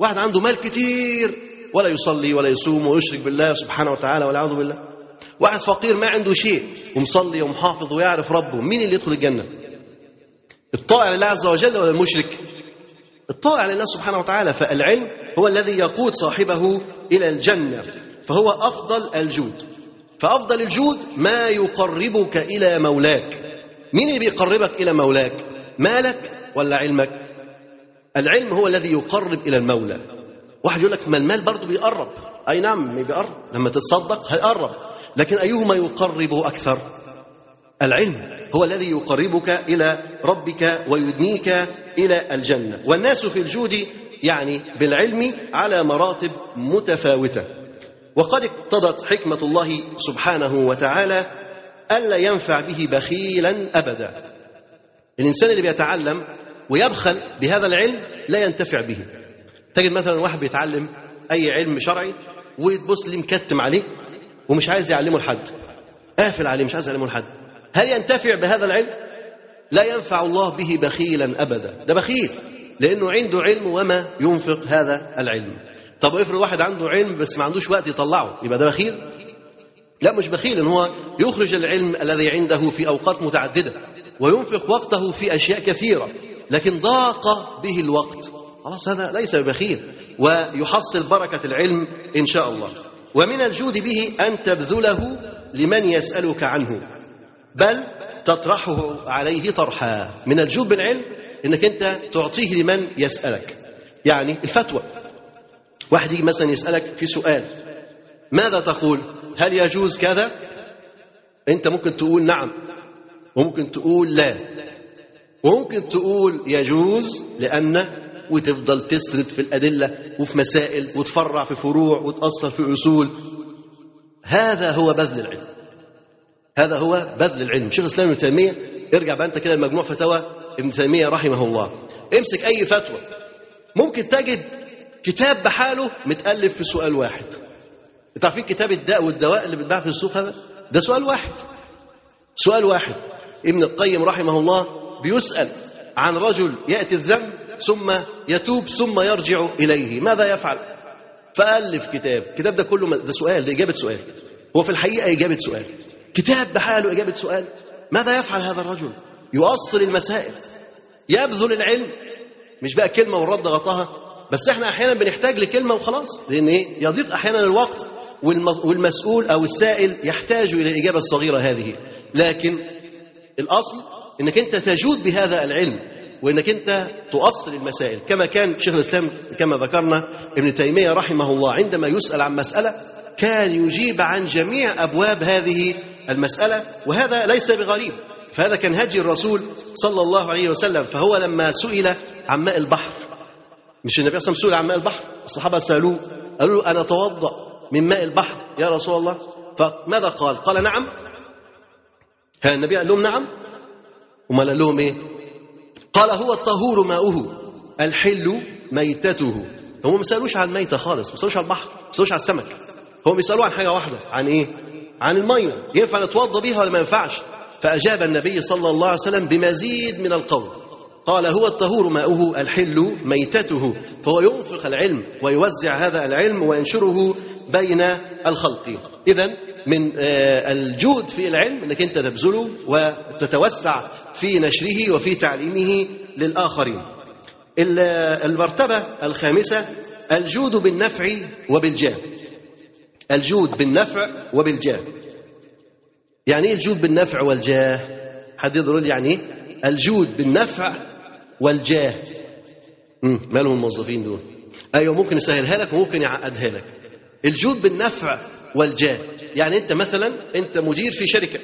واحد عنده مال كتير ولا يصلي ولا يصوم ويشرك بالله سبحانه وتعالى والعياذ بالله، واحد فقير ما عنده شيء ومصلي ومحافظ ويعرف ربه، مين اللي يدخل الجنة؟ الطائع لله عز وجل ولا المشرك؟ الطائع لله سبحانه وتعالى. فالعلم هو الذي يقود صاحبه إلى الجنة، فهو أفضل الجود. فأفضل الجود ما يقربك إلى مولاك. مين اللي بيقربك إلى مولاك؟ مالك ولا علمك؟ العلم هو الذي يقرب إلى المولى. واحد يقول لك ما المال برضه بيقرب، أي نعم بيقرب، لما تتصدق هيقرب، لكن أيهما يقرب أكثر؟ العلم هو الذي يقربك إلى ربك ويدنيك إلى الجنة. والناس في الجود يعني بالعلم على مراتب متفاوتة. وقد اقتضت حكمة الله سبحانه وتعالى ألا ينفع به بخيلا أبدا. الإنسان اللي بيتعلم ويبخل بهذا العلم لا ينتفع به. تجد مثلا واحد بيتعلم أي علم شرعي ويتبص لي مكتم عليه ومش عايز يعلمه لحد، قافل عليه مش عايز يعلمه لحد، هل ينتفع بهذا العلم؟ لا ينفع الله به بخيلا أبدا. ده بخيل لأنه عنده علم وما ينفق هذا العلم. طب افرض واحد عنده علم بس ما عندوش وقت يطلعه، يبقى ده بخيل؟ لا مش بخيل، إن هو يخرج العلم الذي عنده في أوقات متعددة وينفق وقته في أشياء كثيرة، لكن ضاق به الوقت، خلاص هذا ليس بخيل، ويحصل بركة العلم إن شاء الله. ومن الجود به أن تبذله لمن يسألك عنه بل تطرحه عليه طرحا. من الجود بالعلم أنك أنت تعطيه لمن يسألك، يعني الفتوى. واحد يجي مثلا يسألك في سؤال، ماذا تقول؟ هل يجوز كذا؟ أنت ممكن تقول نعم، وممكن تقول لا، وممكن تقول يجوز لأن، وتفضل تسرد في الأدلة وفي مسائل وتفرع في فروع وتأصل في أصول. هذا هو بذل العلم، هذا هو بذل العلم. شيخ الإسلام ابن تيمية، ارجع بقى أنت كده لمجموع فتاوى ابن تيمية رحمه الله، امسك أي فتوى ممكن تجد كتاب بحاله متألف في سؤال واحد. انتوا عارفين كتاب الداء والدواء اللي بيتباع في السوق هذا؟ ده سؤال واحد، سؤال واحد. ابن القيم رحمه الله بيسأل عن رجل يأتي الذنب ثم يتوب ثم يرجع إليه، ماذا يفعل؟ فألف كتاب. الكتاب ده كله ده سؤال، ده إجابة سؤال، هو في الحقيقة إجابة سؤال، كتاب بحاله إجابة سؤال. ماذا يفعل هذا الرجل؟ يؤصل المسائل، يبذل العلم، مش بقى كلمة والرد غطاها. بس احنا أحيانا بنحتاج لكلمة وخلاص، لأن يضيق أحيانا الوقت والمسؤول أو السائل يحتاج إلى الإجابة الصغيرة هذه. لكن الأصل أنك أنت تجود بهذا العلم وأنك أنت تؤصل المسائل، كما كان شيخ الإسلام كما ذكرنا ابن تيمية رحمه الله عندما يسأل عن مسألة كان يجيب عن جميع أبواب هذه المسألة، وهذا ليس بغريب، فهذا كان هدي الرسول صلى الله عليه وسلم. فهو لما سئل عن ماء البحر، مش النبي صلى الله عليه وسلم سئل عن ماء البحر، الصحابة سألوه قالوا له أنا أتوضأ من ماء البحر يا رسول الله، فماذا قال؟ قال نعم. ها النبي قال لهم نعم، وما قال لهم إيه؟ قال هو الطهور ماؤه الحل ميتته. هم ما سألوش عن ميتة خالص، ما سألوش عن البحر، ما سألوش عن السمك، هم بيسألوه عن حاجة واحدة، عن إيه؟ عن المية، ينفع نتوضأ بيها ولا ما ينفعش؟ فأجاب النبي صلى الله عليه وسلم بمزيد من القول، قال هو الطهور ماؤه الحل ميتته. فهو ينفق العلم ويوزع هذا العلم وينشره بين الخلق. إذن من الجود في العلم أنك أنت تبذله وتتوسع في نشره وفي تعليمه للآخرين. المرتبة الخامسة الجود بالنفع وبالجاه. الجود بالنفع وبالجاه. يعني إيه الجود بالنفع والجاه؟ حد يقدر يقول لي يعني إيه الجود بالنفع والجاه؟ مالهم الموظفين دول؟ أيوه ممكن يسهلها لك وممكن يعقدها لك. الجود بالنفع والجاه يعني أنت مثلا أنت مدير في شركة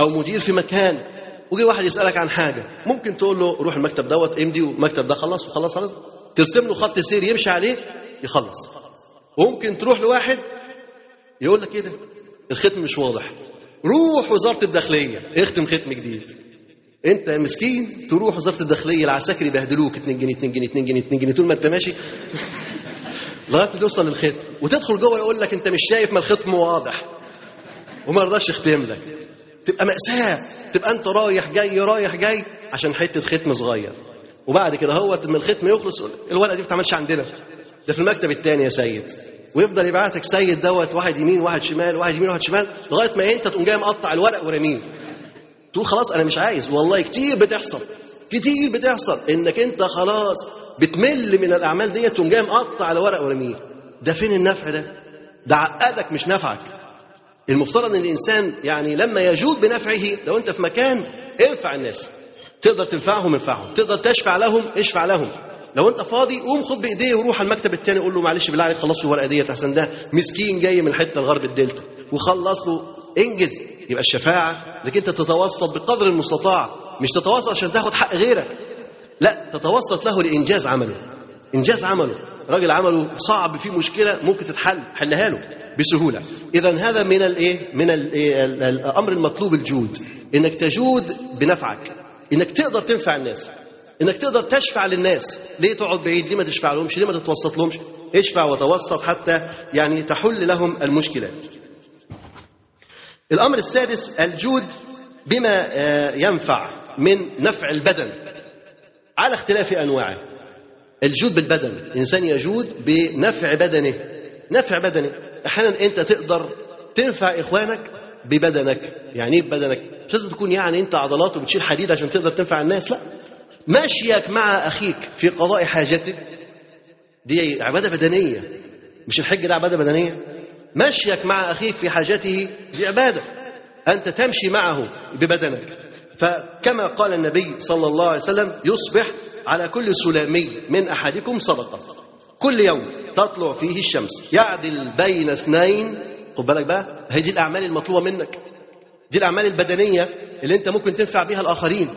أو مدير في مكان، وجي واحد يسألك عن حاجة، ممكن تقول له روح المكتب دوت امضي، والمكتب ده خلص وخلص خلص، ترسم له خط سير يمشي عليه يخلص. وممكن تروح لواحد يقول لك ايه ده الختم مش واضح، روح وزارة الداخلية اختم ختم جديد. انت مسكين تروح وزارة الداخلية العساكر يبهدلوك 2 جنيه طول ما انت ماشي لغايه ما توصل للختم، وتدخل جوه يقول لك انت مش شايف ما الختم واضح، وما رضاش يختم لك. تبقى مأساة، تبقى انت رايح جاي رايح جاي عشان حته ختم صغير، وبعد كده هو لما الختم يخلص الورقه دي ما بتعملش عندنا، ده في المكتب الثاني يا سيد، ويفضل يبعتك سيد دوت واحد يمين واحد شمال واحد يمين واحد شمال، لغايه ما انت تقوم جاي مقطع الورق ورميه، تقول خلاص انا مش عايز. والله كتير بتحصل انك انت خلاص بتمل من الاعمال ديت، تقوم جاي مقطع على ورق ورميه. ده فين النفع؟ ده عقدك مش نفعك. المفترض ان الانسان يعني لما يجود بنفعه، لو انت في مكان انفع الناس، تقدر تنفعهم انفعهم، تقدر تشفع لهم اشفع لهم. لو انت فاضي قوم خد بايديه وروح المكتب التاني قول له معلش بالله عليك خلص له الورقه ديت، احسن ده مسكين جاي من حته الغرب الدلتا وخلص له، انجز. يبقى الشفاعة انك انت تتوسط بقدر المستطاع، مش تتوسط عشان تاخد حق غيرك، لا تتوسط له لإنجاز عمله. إنجاز عمله، راجل عمله صعب، فيه مشكلة ممكن تتحل، حلها له بسهولة. إذا هذا من الايه؟ من الأمر المطلوب الجود، انك تجود بنفعك، انك تقدر تنفع الناس، انك تقدر تشفع للناس. ليه تقعد بعيد؟ ليه ما تشفع لهمش؟ ليه ما تتوسط لهمش؟ اشفع وتوسط حتى يعني تحل لهم المشكلات. الأمر السادس الجود بما ينفع من نفع البدن على اختلاف أنواعه. الجود بالبدن، الإنسان يجود بنفع بدنه. نفع بدنه أحيانا أنت تقدر تنفع إخوانك ببدنك. يعني إيه ببدنك؟ مش لازم تكون يعني أنت عضلات وبتشيل حديد عشان تقدر تنفع الناس، لا. ماشيك مع أخيك في قضاء حاجتك دي عبادة بدنية، مش الحج ده عبادة بدنية. مشيك مع أخيك في حاجته دي عبادة، أنت تمشي معه ببدنك. فكما قال النبي صلى الله عليه وسلم: يصبح على كل سلامي من أحدكم صدقة، كل يوم تطلع فيه الشمس، يعدل بين اثنين. خد بالك بقى، هي دي الأعمال المطلوبة منك، دي الأعمال البدنية اللي أنت ممكن تنفع بيها الآخرين.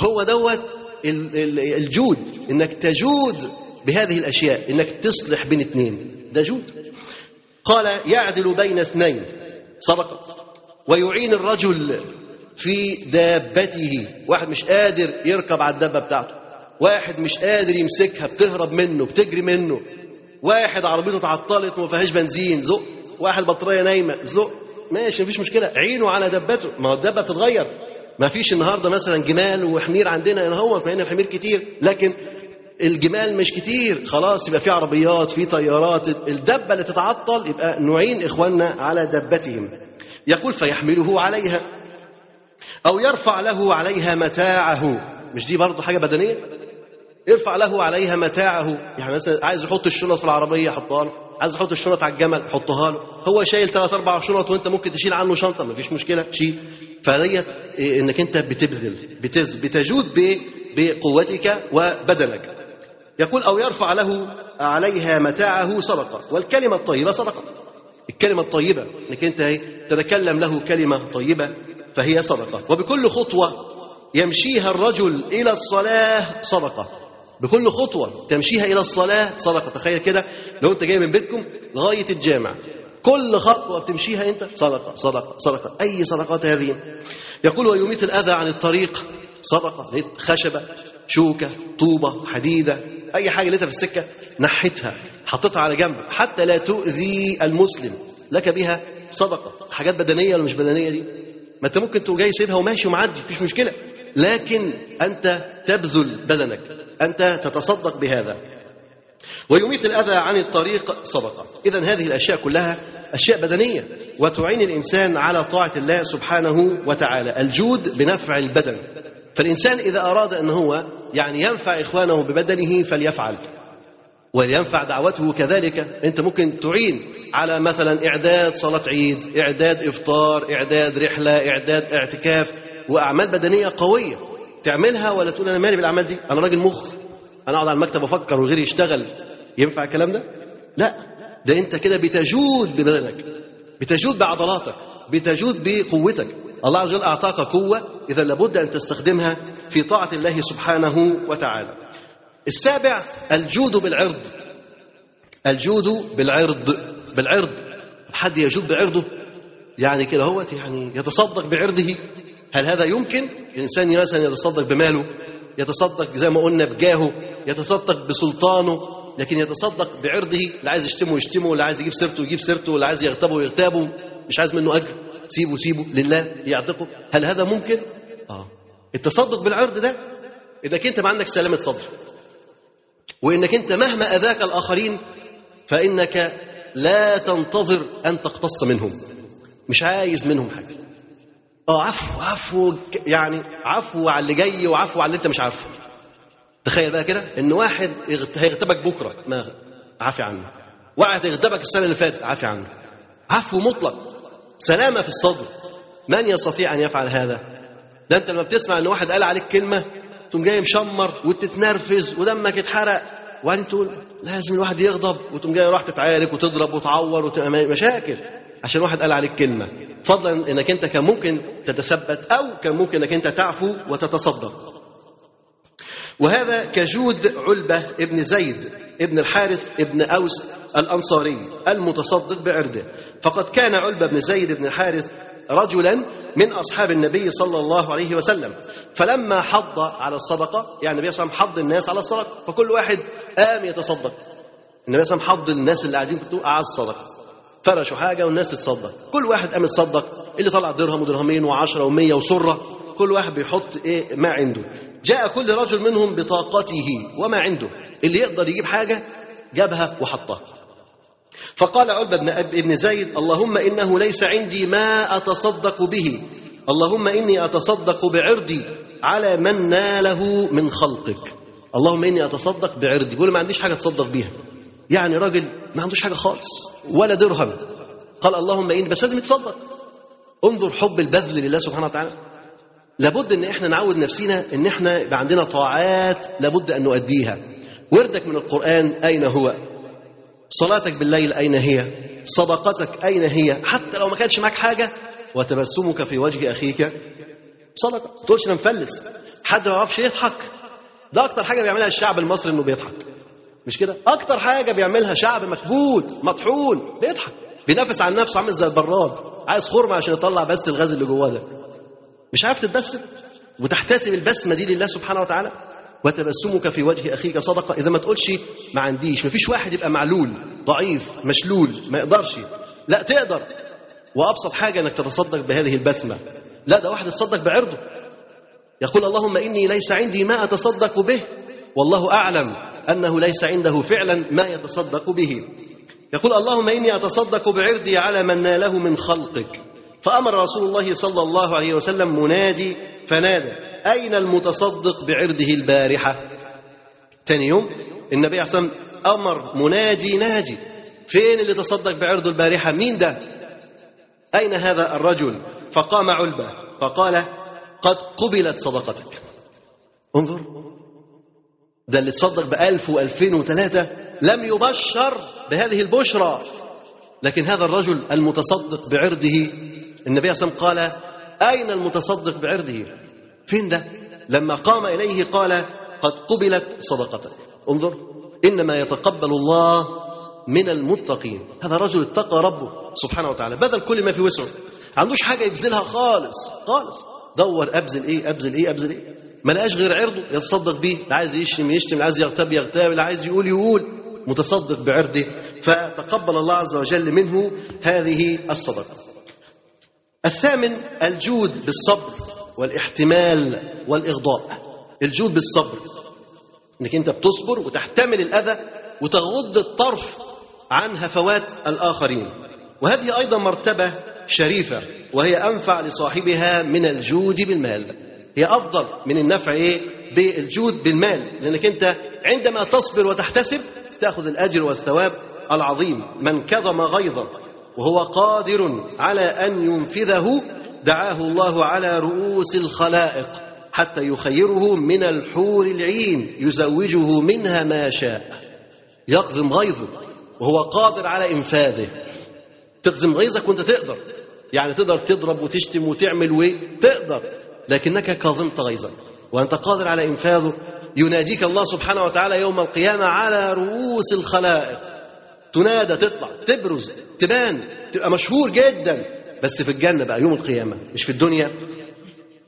هو دوت الجود، إنك تجود بهذه الأشياء، إنك تصلح بين اثنين، ده جود. قال: يعدل بين اثنين صدقة، ويعين الرجل في دابته. واحد مش قادر يركب على الدابة بتاعته، واحد مش قادر يمسكها، بتهرب منه، بتجري منه، واحد عربيته اتعطلت وما فيهاش بنزين، زق، واحد بطارية نايمة، زق، ماشي مفيش مشكلة، عينه على دابته. ما هو الدابة بتتغير، ما فيش النهاردة مثلا جمال وحمير عندنا، انا هو فهنا الحمير كتير لكن الجمال مش كتير، خلاص يبقى في عربيات، في طيارات. الدبة اللي تتعطل يبقى نعين إخواننا على دبتهم. يقول: فيحمله عليها، أو يرفع له عليها متاعه. مش دي برضو حاجة بدنية؟ يرفع له عليها متاعه، يعني مثلا عايز يحط الشنط في العربية حطها له، عايز يحط الشنط على الجمل حطها له. هو شايل 3-4 شنط وانت ممكن تشيل عنه شنطة، مفيش مشكلة، شيل. فديت انك انت بتبذل، بتجود بقوتك وبدنك. يقول: أو يرفع له عليها متاعه صدقة، والكلمة الطيبة صدقة. الكلمة الطيبة انك انت تتكلم له كلمة طيبة فهي صدقة. وبكل خطوة يمشيها الرجل إلى الصلاة صدقة، بكل خطوة تمشيها إلى الصلاة صدقة. تخيل كده لو انت جاي من بيتكم لغاية الجامع، كل خطوة بتمشيها انت صدقة صدقة صدقة. أي صدقات هذه؟ يقول: ويميت الأذى عن الطريق صدقة. خشبة، شوكة، طوبة، حديدة، أي حاجة لقيتها في السكة نحتها، حطتها على جنب حتى لا تؤذي المسلم، لك بها صدقة. حاجات بدنية ولا مش بدنية دي؟ ما أنت ممكن تبقى جاي سيبها وماشي ومعدي، مفيش مشكلة، لكن أنت تبذل بدنك، أنت تتصدق بهذا. ويميت الأذى عن الطريق صدقة. إذن هذه الأشياء كلها أشياء بدنية وتعين الإنسان على طاعة الله سبحانه وتعالى، الجود بنفع البدن. فالإنسان إذا أراد أن هو يعني ينفع إخوانه ببدنه فليفعل، ولينفع دعوته كذلك. أنت ممكن تعين على مثلا إعداد صلاة عيد، إعداد إفطار، إعداد رحلة، إعداد اعتكاف، وأعمال بدنية قوية تعملها. ولا تقول أنا مالي بالأعمال دي، أنا راجل مخ، أنا أقعد على المكتب أفكر وغيري يشتغل، ينفع الكلام ده؟ لا، ده أنت كده بتجود ببدنك، بتجود بعضلاتك، بتجود بقوتك. الله عز وجل أعطاك قوة، إذا لابد أن تستخدمها في طاعة الله سبحانه وتعالى. السابع الجود بالعرض. الجود بالعرض. بالعرض، حد يجود بعرضه؟ يعني كده هو يعني يتصدق بعرضه؟ هل هذا يمكن؟ الإنسان مثلا يتصدق بماله، يتصدق زي ما قلنا بجاهه، يتصدق بسلطانه، لكن يتصدق بعرضه. اللي عايز يشتمه يشتمه، اللي عايز يجيب سيرته يجيب سيرته، اللي عايز يغتابه يغتابه، مش عايز منه أجر، سيبه سيبه لله يعتقه. هل هذا ممكن؟ التصدق بالعرض ده انك انت ما عندك سلامة صدر، وانك انت مهما اذاك الاخرين فانك لا تنتظر ان تقتص منهم، مش عايز منهم حاجة. عفو يعني عفو على اللي جاي وعفو على اللي انت مش عارفه. تخيل بقى كده ان واحد هيغتبك بكرة، ما عافي عنه، واحد هيغتبك السنة اللي فاتت، عافي عنه. عفو مطلق، سلامة في الصدر. من يستطيع أن يفعل هذا؟ ده أنت لما بتسمع أن واحد قال عليك كلمة تقوم جاي مشمر وتتنرفز ودمك اتحرق، وبعدين تقول لازم الواحد يغضب، وتقوم جاي راح تتعارك وتضرب وتعور وتبقى مشاكل. عشان واحد قال عليك كلمة، فضلا انك انت كان ممكن تتثبت او كان ممكن انك انت تعفو وتتصدق. وهذا كجود علبة ابن زيد ابن الحارث ابن أوس الأنصاري المتصدق بعرضه، فقد كان علبة ابن زيد ابن الحارث رجلا من أصحاب النبي صلى الله عليه وسلم، فلما حض على الصدقة، يعني النبي صلى الله عليه وسلم حض الناس على الصدقة، فكل واحد قام يتصدق. النبي صلى الله عليه وسلم حض الناس اللي قاعدين على الصدقة، فرشوا حاجة والناس تتصدق، كل واحد قام يتصدق، اللي طلع درهم ودرهمين وعشرة ومية وسرة، كل واحد بيحط إيه ما عنده. جاء كل رجل منهم بطاقته وما عنده، اللي يقدر يجيب حاجة جابها وحطها. فقال علبة بن زيد: اللهم إنه ليس عندي ما أتصدق به، اللهم إني أتصدق بعرضي على من ناله من خلقك. اللهم إني أتصدق بعرضي، يقول ما عنديش حاجة أتصدق بيها، يعني راجل ما عندوش حاجة خالص ولا درهم، قال اللهم إني، بس لازم يتصدق. انظر حب البذل لله سبحانه وتعالى. لابد ان احنا نعود نفسينا ان احنا يبقى عندنا طاعات لابد ان نؤديها. وردك من القرآن اين هو؟ صلاتك بالليل اين هي؟ صدقتك اين هي؟ حتى لو ما كانش معاك حاجه، وتبسمك في وجه اخيك صدقه. ما تقولش انا مفلس، حد ما يعرفش يضحك. ده اكتر حاجه بيعملها الشعب المصري انه بيضحك، مش كده؟ اكتر حاجه بيعملها شعب مكبوت مطحون بيضحك، بينافس على نفسه، عامل زي البراد عايز خرمه عشان يطلع بس الغاز اللي جواه ده، مش عارف تتبسم وتحتسب البسمه دي لله سبحانه وتعالى. وتبسمك في وجه اخيك صدقه. اذا ما تقولش ما عنديش، ما فيش واحد يبقى معلول ضعيف مشلول ما يقدرش، لا تقدر. وابسط حاجه انك تتصدق بهذه البسمه. لا ده واحد يتصدق بعرضه، يقول اللهم اني ليس عندي ما اتصدق به، والله اعلم انه ليس عنده فعلا ما يتصدق به. يقول اللهم اني اتصدق بعرضي على من ناله من خلقك. فأمر رسول الله صلى الله عليه وسلم منادي فنادى: أين المتصدق بعرضه البارحة؟ تاني يوم النبي عليه الصلاة والسلام أمر منادي ناجي: فين اللي تصدق بعرضه البارحة؟ مين ده؟ أين هذا الرجل؟ فقام علبة فقال: قد قبلت صدقتك. انظر، ده اللي تصدق بألف وألفين وثلاثة لم يبشر بهذه البشرى، لكن هذا الرجل المتصدق بعرضه النبي صلى الله عليه وسلم قال: أين المتصدق بعرضه؟ فين ده؟ لما قام إليه قال: قد قبلت صدقتك. انظر، إنما يتقبل الله من المتقين. هذا رجل اتقى ربه سبحانه وتعالى، بذل كل ما في وسعه، عندوش حاجة يبذلها خالص خالص. دور أبذل إيه، ما لقاش غير عرضه يتصدق به. لا عايز يشتم، لا عايز يغتاب، لا عايز يقول، متصدق بعرضه. فتقبل الله عز وجل منه هذه الصدقة. الثامن: الجود بالصبر والاحتمال والإغضاء. الجود بالصبر انك انت بتصبر وتحتمل الأذى وتغض الطرف عن هفوات الآخرين، وهذه أيضا مرتبة شريفة، وهي أنفع لصاحبها من الجود بالمال. هي أفضل من النفع بالجود بالمال، لأنك انت عندما تصبر وتحتسب تأخذ الأجر والثواب العظيم. من كظم غيظا وهو قادر على أن ينفذه دعاه الله على رؤوس الخلائق حتى يخيره من الحور العين يزوجه منها ما شاء. يقظم غيظه وهو قادر على إنفاذه. تقظم غيظك وانت تقدر، يعني تقدر تضرب وتشتم وتعمل وتقدر، لكنك كظمت غيظك وانت قادر على إنفاذه. يناديك الله سبحانه وتعالى يوم القيامة على رؤوس الخلائق، تنادى، تطلع، تبرز، تبان، تبقى مشهور جدا، بس في الجنة بقى يوم القيامة مش في الدنيا.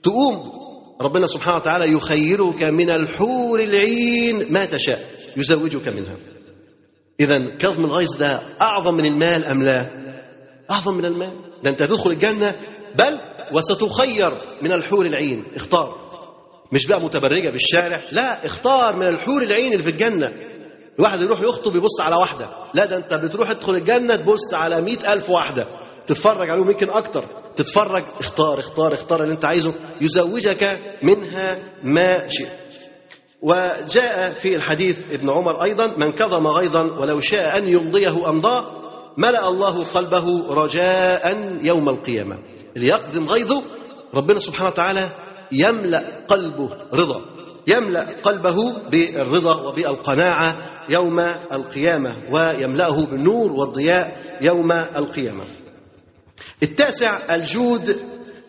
تقوم ربنا سبحانه وتعالى يخيرك من الحور العين ما تشاء يزوجك منها. إذن كظم الغيظ ده أعظم من المال أم لا؟ أعظم من المال، ده أنت هتدخل الجنة، بل وستخير من الحور العين. اختار، مش بقى متبرجة بالشارع، لا، اختار من الحور العين اللي في الجنة. الواحد يروح يخطب يبص على واحدة، لا، ده انت بتروح تدخل الجنة تبص على 100,000 واحدة، تتفرج عليهم يمكن أكتر، تتفرج. اختار اختار اختار اللي انت عايزه، يزوجك منها ما شئت. وجاء في الحديث ابن عمر أيضا: من كظم غيظا ولو شاء أن يمضيه أمضاه ملأ الله قلبه رجاء يوم القيامة. اللي يقظم غيظه ربنا سبحانه وتعالى يملأ قلبه رضا، يملأ قلبه بالرضا وبالقناعة يوم القيامة، ويملأه بالنور والضياء يوم القيامة. التاسع الجود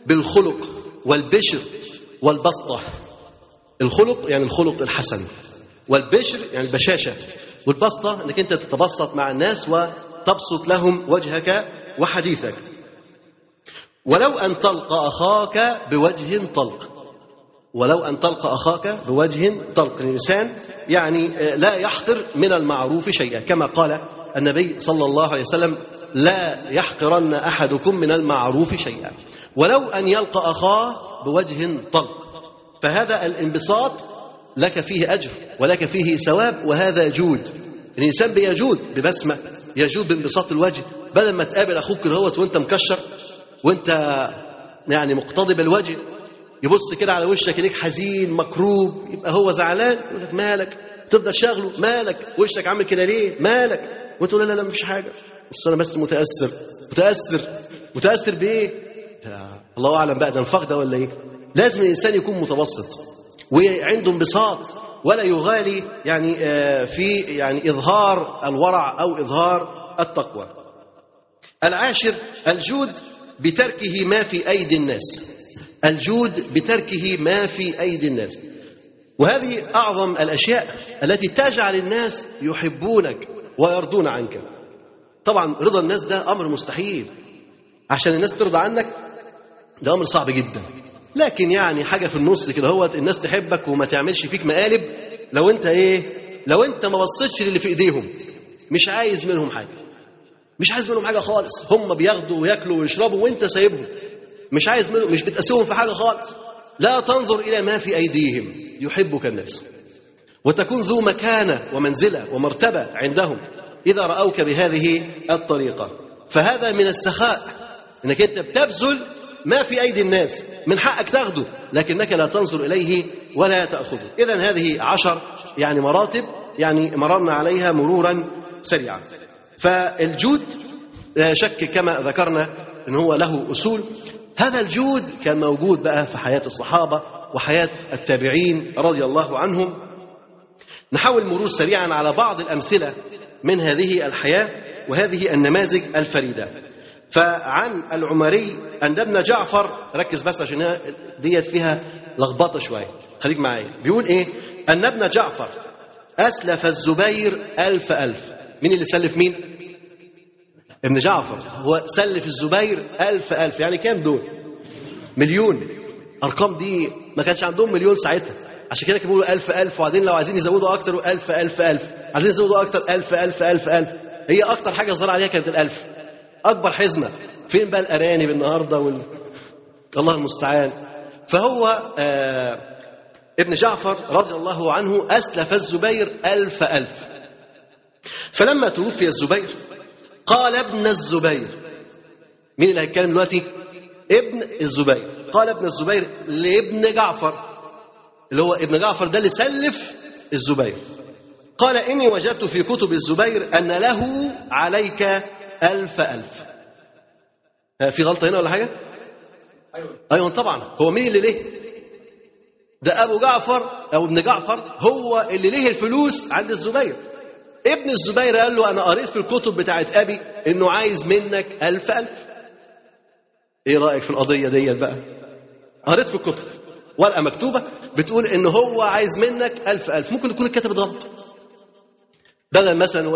بالخلق والبشر والبسطة. الخلق يعني الخلق الحسن، والبشر يعني البشاشة، والبسطة انك انت تتبسط مع الناس وتبسط لهم وجهك وحديثك. ولو ان تلقى اخاك بوجه طلق، ولو ان تلقى اخاك بوجه طلق، الانسان يعني لا يحقر من المعروف شيئا، كما قال النبي صلى الله عليه وسلم: لا يحقرن احدكم من المعروف شيئا. ولو ان يلقى اخاه بوجه طلق، فهذا الانبساط لك فيه اجر ولك فيه ثواب، وهذا جود. الانسان بيجود ببسمه، يجود بانبساط الوجه، بدل ما تقابل اخوك الهوت وانت مكشر وانت يعني مقتضب الوجه، يبص كده على وشك ليك حزين مكروب، يبقى هو زعلان يقول لك مالك، تفضل شاغله مالك، وشك عامل كده ليه مالك، وانت تقول لا لا مفيش حاجه، بس انا بس متاثر بايه؟ الله اعلم بقى، ده انفاق ده ولا ايه؟ لازم الانسان يكون متوسط وعنده انبساط، ولا يغالي يعني في يعني اظهار الورع او اظهار التقوى. العاشر الجود بتركه ما في ايدي الناس، الجود بتركه ما في أيدي الناس، وهذه أعظم الأشياء التي تجعل الناس يحبونك ويرضون عنك. طبعا رضا الناس ده أمر مستحيل، عشان الناس ترضى عنك ده أمر صعب جدا، لكن يعني حاجة في النص كده، هو الناس تحبك وما تعملش فيك مقالب لو أنت لو أنت ما بصيتش للي في إيديهم، مش عايز منهم حاجة خالص، هم بياخدوا وياكلوا ويشربوا وأنت سايبهم، مش بتقسمهم في حاجة خالص. لا تنظر إلى ما في أيديهم، يحبك الناس وتكون ذو مكانة ومنزلة ومرتبة عندهم إذا رأوك بهذه الطريقة. فهذا من السخاء، إنك أنت بتبذل ما في أيدي الناس، من حقك تاخده لكنك لا تنظر إليه ولا تأخذه. إذن هذه 10 يعني مراتب يعني مررنا عليها مرورا سريعا. فالجود لا شك كما ذكرنا إن هو له أصول. هذا الجود كان موجود بقى في حياة الصحابة وحياة التابعين رضي الله عنهم. نحاول مرور سريعا على بعض الأمثلة من هذه الحياة وهذه النماذج الفريدة. فعن العمري أن ابن جعفر، ركز بس عشان ديت فيها لخبطة شوية، خليك معايا، بيقول أن ابن جعفر أسلف الزبير 1000 مين اللي سلف مين؟ ابن جعفر هو سلف الزبير 1000 يعني كام دول؟ 1,000,000. أرقام دي ما كانش عندهم 1,000,000 ساعتها، عشان كده بيقولوا 1000 وبعدين لو عايزين يزودوا أكتر 1000 عايزين يزودوا أكتر 1000. هي أكتر حاجة ظهر عليها كانت 1000، أكبر حزمة. فين بقى الأرانب النهاردة الله المستعان. فهو ابن جعفر رضي الله عنه أسلف الزبير 1000. فلما توفي الزبير قال ابن الزبير، مين اللي هيتكلم دلوقتي؟ ابن الزبير. قال ابن الزبير لابن جعفر، اللي هو ابن جعفر ده اللي سلف الزبير، قال: إني وجدت في كتب الزبير أن له عليك 1000. في غلطة هنا ولا حاجة؟ أيوة طبعا. هو مين اللي ليه؟ ده أبو جعفر أو ابن جعفر، هو اللي ليه الفلوس عند الزبير. ابن الزبير قال له: أنا قريت في الكتب بتاعت أبي إنه عايز منك 1000. إيه رأيك في القضية دي بقى؟ قريت في الكتب ورقة مكتوبة بتقول إن هو عايز منك 1000. ممكن تكون الكتب غلط، بدل مثلا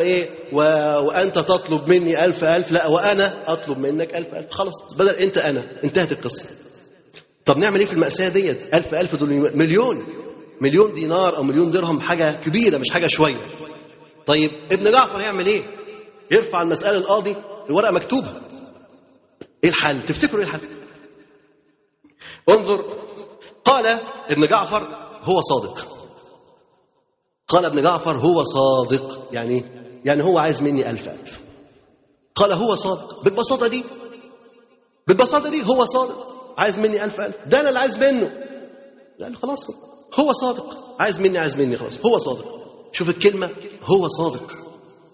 وأنت تطلب مني 1000، لا، وأنا أطلب منك 1000. خلاص، بدل أنت أنا، انتهت القصة. طب نعمل إيه في المأساة دي؟ 1000 دول 1,000,000 دينار أو 1,000,000 درهم، حاجة كبيرة مش حاجة شوية. طيب ابن جعفر هيعمل ايه؟ يرفع المسألة للقاضي، الورقة مكتوبة. ايه الحل؟ تفتكروا ايه الحل؟ انظر، قال ابن جعفر: هو صادق. قال ابن جعفر: هو صادق، يعني هو عايز مني 1000. قال: هو صادق. بالبساطة دي هو صادق، عايز مني 1000. ده أنا اللي عايز منه. لا خلاص، هو صادق، عايز مني خلاص، هو صادق. شوف الكلمة، هو صادق،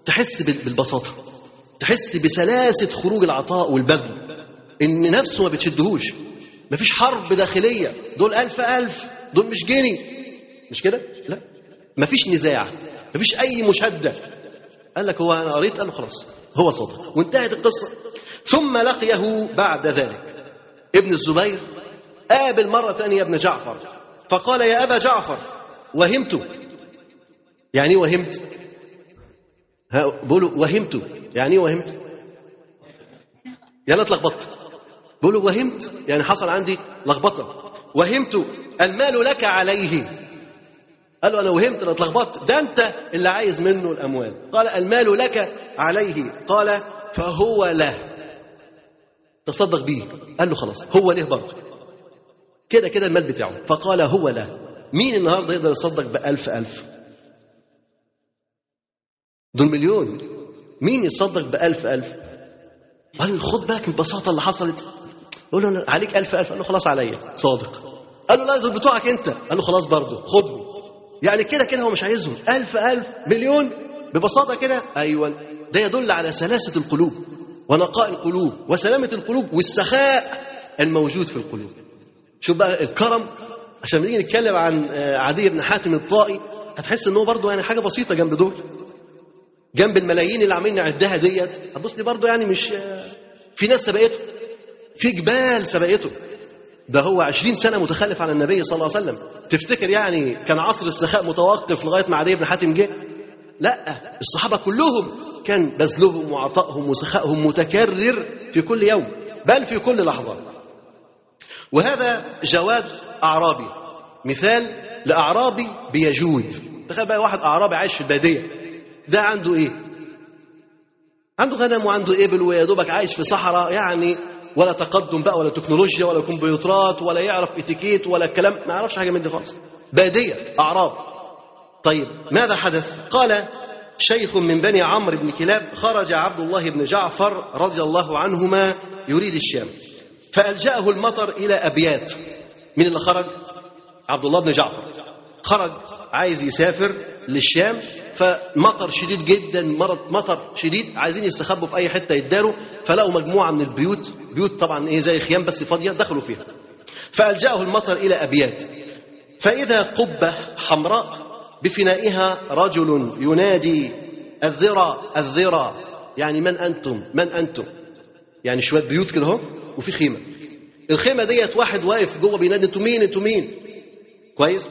تحس بالبساطة، تحس بسلاسة خروج العطاء والبذل، إن نفسه ما بتشدهوش، ما فيش حرب داخلية، دول 1000، دول مش جني، مش كده؟ لا، ما فيش نزاع، ما فيش أي مشادة. قال لك: هو أنا قريت، قال له: خلاص، هو صادق. وانتهت القصة. ثم لقيه بعد ذلك ابن الزبير، قابل مرة ثانية ابن جعفر فقال: يا أبا جعفر وهمته. يعني وهمت؟ بقولوا وهمته يعني وهمت، يعني اتلخبطت. بقولوا وهمت يعني حصل عندي لخبطة. وهمت المال لك عليه. قال له: أنا وهمت، أنا اتلخبطت، ده أنت اللي عايز منه الأموال. قال: المال لك عليه. قال: فهو له، تصدق بيه. قال له: خلاص هو له برضه، كده كده المال بتاعه. فقال: هو له. مين النهارده يقدر يصدق بألف ألف؟ دول مليون، مين يصدق بألف ألف؟ قال: خد بالك من البساطة اللي حصلت. قال له: عليك ألف ألف. قال له: خلاص عليا، صادق. قال له: لا، دول بتوعك أنت. قال له: خلاص برضه خد، يعني كده كده هو مش عايزهم. ألف ألف مليون ببساطة كده. أيوة، ده يدل على سلاسة القلوب ونقاء القلوب وسلامة القلوب والسخاء الموجود في القلوب. شوف بقى الكرم. عشان نيجي نتكلم عن عدي بن حاتم الطائي هتحس أنه برضه يعني حاجة بسيطة جنب دول، جنب الملايين اللي عاملين نعدها ديت. هتبص لي برضه يعني مش في ناس سبقته، في جبال سبقته. ده هو 20 سنة متخلف عن النبي صلى الله عليه وسلم. تفتكر يعني كان عصر السخاء متوقف لغاية ما عدي بن حاتم جه؟ لا، الصحابة كلهم كان بذلهم وعطائهم وسخائهم متكرر في كل يوم، بل في كل لحظة. وهذا جواد أعرابي، مثال لأعرابي بيجود. تخيل بقى واحد أعرابي عايش في البادية، ده عنده إيه؟ عنده غنم وعنده إبل ويا دوبك عايش في صحراء، يعني ولا تقدم بقى ولا تكنولوجيا ولا كمبيوترات ولا يعرف اتيكيت ولا الكلام، ما يعرفش حاجة من دي خالص، بادية، أعراب. طيب ماذا حدث؟ قال: شيخ من بني عمرو بن كلاب خرج عبد الله بن جعفر رضي الله عنهما يريد الشام، فألجأه المطر إلى أبيات. من اللي خرج؟ عبد الله بن جعفر. خرج عايز يسافر للشام، فمطر شديد جدا، مطر شديد، عايزين يستخبوا في اي حته يداروا، فلقوا مجموعه من البيوت، بيوت طبعا ايه زي خيام بس فاضيه، دخلوا فيها. فألجأه المطر الى ابيات، فاذا قبه حمراء بفنائها رجل ينادي: الذرى الذرى، يعني من انتم من انتم. يعني شويه بيوت كده اهو وفي خيمه، الخيمه ديت واحد واقف جوه بينادي: انتم مين انتم مين؟ كويس.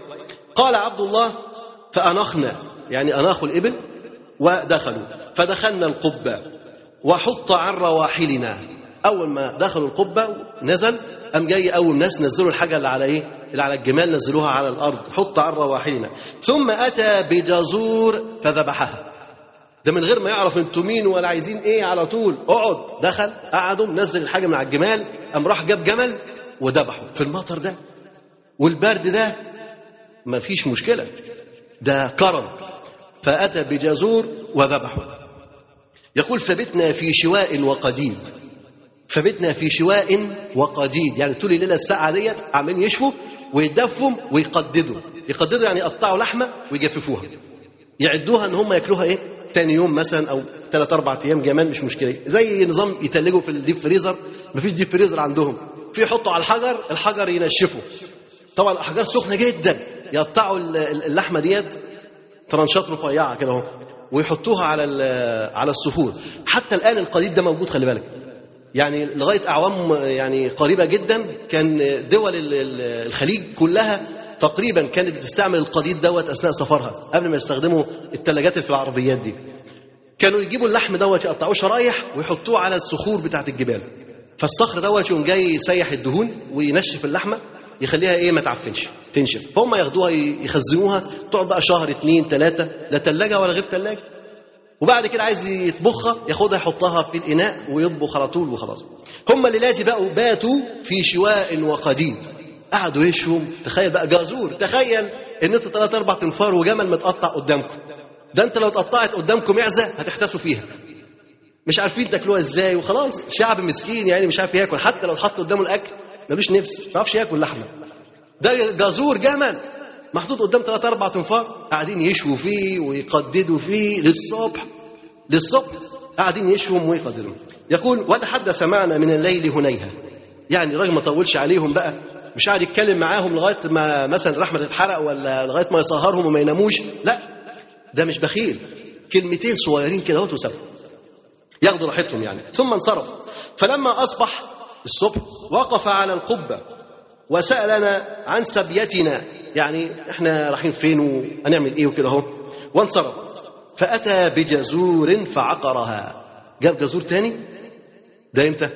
قال عبد الله: فأنخنا، يعني أناخوا الإبل ودخلوا، فدخلنا القبة وحط عن رواحلنا. أول ما دخلوا القبة نزل، أم جاي أول ناس نزلوا الحاجة اللي على إيه؟ اللي على الجمال نزلوها على الأرض، حط عن رواحلنا. ثم أتى بجزور فذبحها. ده من غير ما يعرف أنتم مين ولا عايزين إيه، على طول أقعد. دخل، قعدوا، نزل الحاجة من على الجمال، أم راح جاب جمل وذبحه في المطر ده والبرد ده، ما فيش مشكلة، ده كرم. فأتى بجزور وذبحه. يقول: فبتنا في شواء وقديد. فبتنا في شواء وقديد، يعني طول الليلة الساعة ديت عاملين يشفوا ويدفوا ويقددوا. يقددوا يعني يقطعوا لحمة ويجففوها، يعدوها ان هم ياكلوها ايه تاني يوم مثلا، او 3-4 ايام جمان مش مشكلة، زي نظام يتلجوا في الديب فريزر. ما فيش ديب فريزر عندهم، في يحطوا على الحجر، الحجر ينشفه. طبعا الأحجار سخنة جدا، يقطعوا اللحمة ديت ترانشات رفيعة كده اهو ويحطوها على الصخور. حتى الآن القديد ده موجود، خلي بالك، يعني لغاية أعوام يعني قريبة جدا كان دول الخليج كلها تقريبا كانت بتستعمل القديد دوت أثناء سفرها، قبل ما يستخدموا الثلاجات اللي في العربيات دي. كانوا يجيبوا اللحم دوت، يقطعوه شرايح ويحطوه على الصخور بتاعت الجبال، فالصخر دوت يقوم جاي يسيح الدهون وينشف اللحمة، يخليها ايه ما تعفنش، تنشف. فهم ياخدوها يخزنوها، تقعد بقى 1-2-3، لا ثلاجه ولا غير ثلاجه. وبعد كده عايز يطبخها ياخدها يحطها في الاناء ويطبخ على طول وخلاص. هم الليلات بقوا باتوا في شواء وقديد، قعدوا يشوا. تخيل بقى جازور، تخيل ان انتوا 3-4 تنفار وجمل متقطع قدامكم. ده انت لو اتقطعت قدامكم معزه هتحتسوا فيها، مش عارفين تاكلوها ازاي، وخلاص شعب مسكين يعني مش عارف ياكل، حتى لو اتحط قدامه الاكل ملوش نفس، ما يعرفش ياكل لحمه. ده جزور جمل محطوط قدام 3-4 تنفار، قاعدين يشوا فيه ويقددوا فيه للصبح، قاعدين يشوهم ويقددوا. يقول: وتحدث معنا من الليل هنيها. يعني الراجل ما طولش عليهم بقى، مش قاعد يتكلم معاهم لغايه ما مثلا الرحمه تتحرق ولا لغايه ما يسهرهم وما يناموش، لا، ده مش بخيل، كلمتين صغيرين كده وسابهم. ياخدوا راحتهم يعني. ثم انصرف، فلما أصبح الصبح وقف على القبة وسألنا عن سبيتنا، يعني احنا رايحين فين وهنعمل ايه وكده اهو، وانصرف. فأتى بجزور فعقرها، جاب جزور تاني. ده امتى؟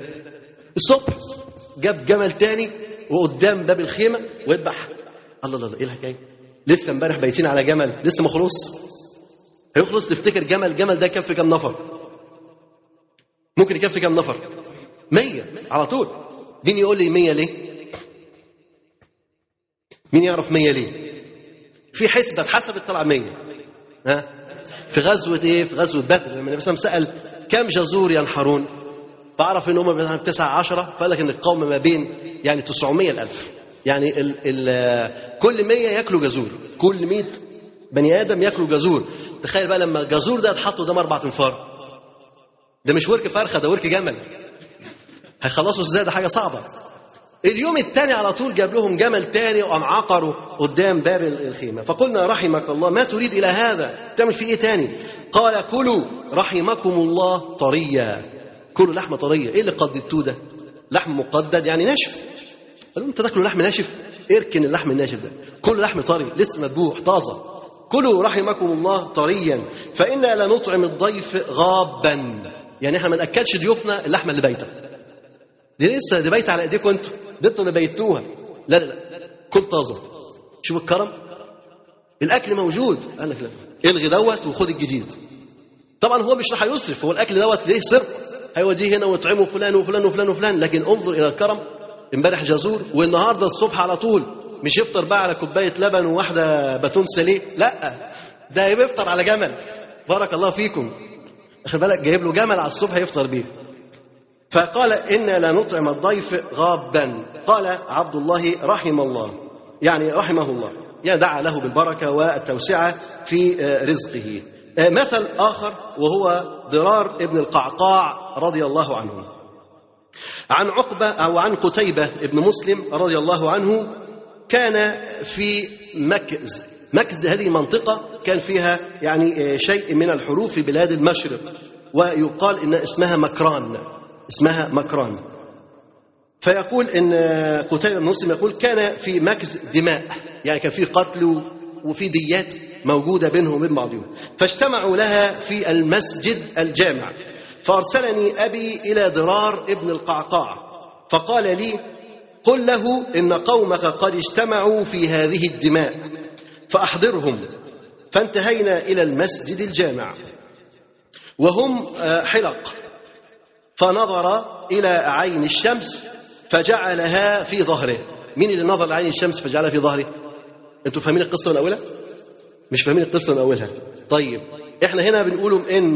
الصبح. جاب جمل تاني وقدام باب الخيمة ويذبحها. الله الله الله، ايه الحكايه؟ لسه امبارح بايتين على جمل لسه ما خلص، هيخلص؟ تفتكر جمل ده كف كام نفر؟ ممكن يكفي كام نفر؟ 100 على طول. مين يقول لي 100 ليه؟ مين يعرف 100 ليه؟ في حسبة حسب الطلع 100. ها؟ في غزوة ايه؟ في غزوة بدر لما النبي سأل كم جزور ينحرون؟ بعرف ان هم 9 10، فقال لك ان القوم ما بين يعني 900 ل 1000، يعني كل 100 ياكلوا جزور، كل 100 بني ادم ياكلوا جزور. تخيل بقى لما الجزور ده اتحطوا قدام 4 انفار، ده مش ورك فرخة، ده ورك جمل. هيخلصوا ازاي؟ ده حاجة صعبة. اليوم الثاني على طول جاب لهم جمل تاني وانعقروا قدام باب الخيمة. فقلنا رحمك الله، ما تريد إلى هذا؟ تعمل فيه ايه تاني؟ قال كلوا رحمكم الله طرية، كلوا لحمة طرية. ايه اللي قددتوه ده؟ لحم مقدد يعني ناشف. قالوا انت تاكلوا لحم ناشف؟ اركن اللحم الناشف ده، كلوا لحم طري لسه مذبوح طازة. كلوا رحمكم الله طريا، فإنا لنطعم الضيف غابا، يعني احنا ما ناكلش ضيوفنا اللحمه اللي بايته دي، لسه دي بايته على ايديكم انتوا اللي بيتوها. لا لا لا، كل طازه. شوف الكرم، الاكل موجود. قال لك لا، الغي دوت وخد الجديد. طبعا هو مش راح يسرف، هو الاكل دوت ليه سر، هيوديه هنا ويطعمه فلان وفلان وفلان وفلان، لكن انظر الى الكرم. امبارح جزور والنهارده الصبح على طول، مش يفطر بقى على كوبايه لبن وواحده باتون سليه، لا ده بيفطر على جمل. بارك الله فيكم. أخذ بالك، جايب له جمل على الصبح يفطر بيه. فقال إنا لا نطعم الضيف غابا. قال عبد الله رحم الله، يعني رحمه الله، يعني دعا له بالبركة والتوسعة في رزقه. مثل آخر وهو ضرار ابن القعقاع رضي الله عنه، عن عقبة أو عن قتيبة ابن مسلم رضي الله عنه، كان في مكز. مكز هذه منطقة كان فيها يعني شيء من الحروف في بلاد المشرق، ويقال إن اسمها مكران. فيقول إن قتيبة بن مسلم يقول كان في مكز دماء، يعني كان في قتل وفي ديات موجودة بينهم وبين بعضهم، فاجتمعوا لها في المسجد الجامع. فأرسلني أبي إلى ضرار ابن القعقاع فقال لي قل له إن قومك قد اجتمعوا في هذه الدماء فأحضرهم. فانتهينا إلى المسجد الجامع وهم حلق، فنظر إلى عين الشمس فجعلها في ظهره. مين اللي نظر لعين الشمس فجعلها في ظهره؟ أنتوا فاهمين القصة من أولها؟ مش فاهمين القصة من أولها؟ طيب إحنا هنا بنقولهم إن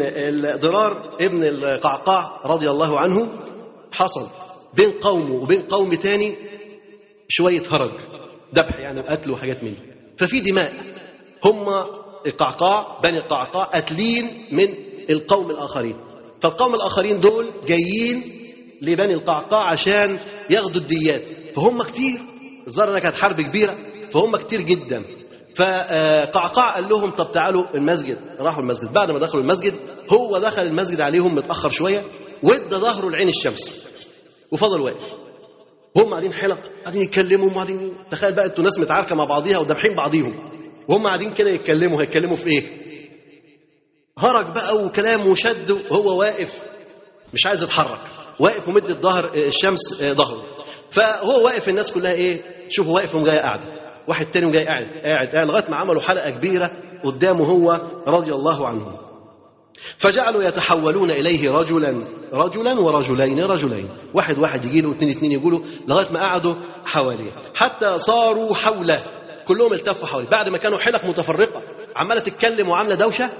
ضرار ابن القعقاع رضي الله عنه حصل بين قومه وبين قوم تاني شوية هرج، ذبح يعني وقتل وحاجات منه، ففي دماء. هم القعقاع بني القعقاع قاتلين من القوم الآخرين، فالقوم الآخرين دول جايين لبني القعقاع عشان ياخدوا الديات، فهم كتير. الظاهر انها كانت حرب كبيرة، فهم كتير جدا. فقعقاع قال لهم طب تعالوا المسجد. راحوا المسجد. بعد ما دخلوا المسجد، هو دخل المسجد عليهم متأخر شوية، وادى ظهره لعين الشمس وفضل واقف. هم قاعدين حلق، قاعدين يتكلموا وقاعدين. تخيل بقى انتوا ناس متعاركه مع بعضيها وذابحين بعضيهم، وهم قاعدين كده يتكلموا. هيتكلموا في ايه؟ هرج بقى وكلام وشد، وهو واقف مش عايز يتحرك، واقف ومد الظهر الشمس ظهره. فهو واقف، الناس كلها ايه؟ شوفوا واقف وجاي قاعده، واحد تاني وجاي قاعد لغايه ما عملوا حلقه كبيره قدامه هو رضي الله عنه. فجعلوا يتحولون إليه رجلا ورجلين، واحد يجيله واثنين يقولوا، لغاية ما قعدوا حواليه حتى صاروا حوله. كلهم التفوا حواليه بعد ما كانوا حلق متفرقة عمالة تتكلم وعاملة دوشة،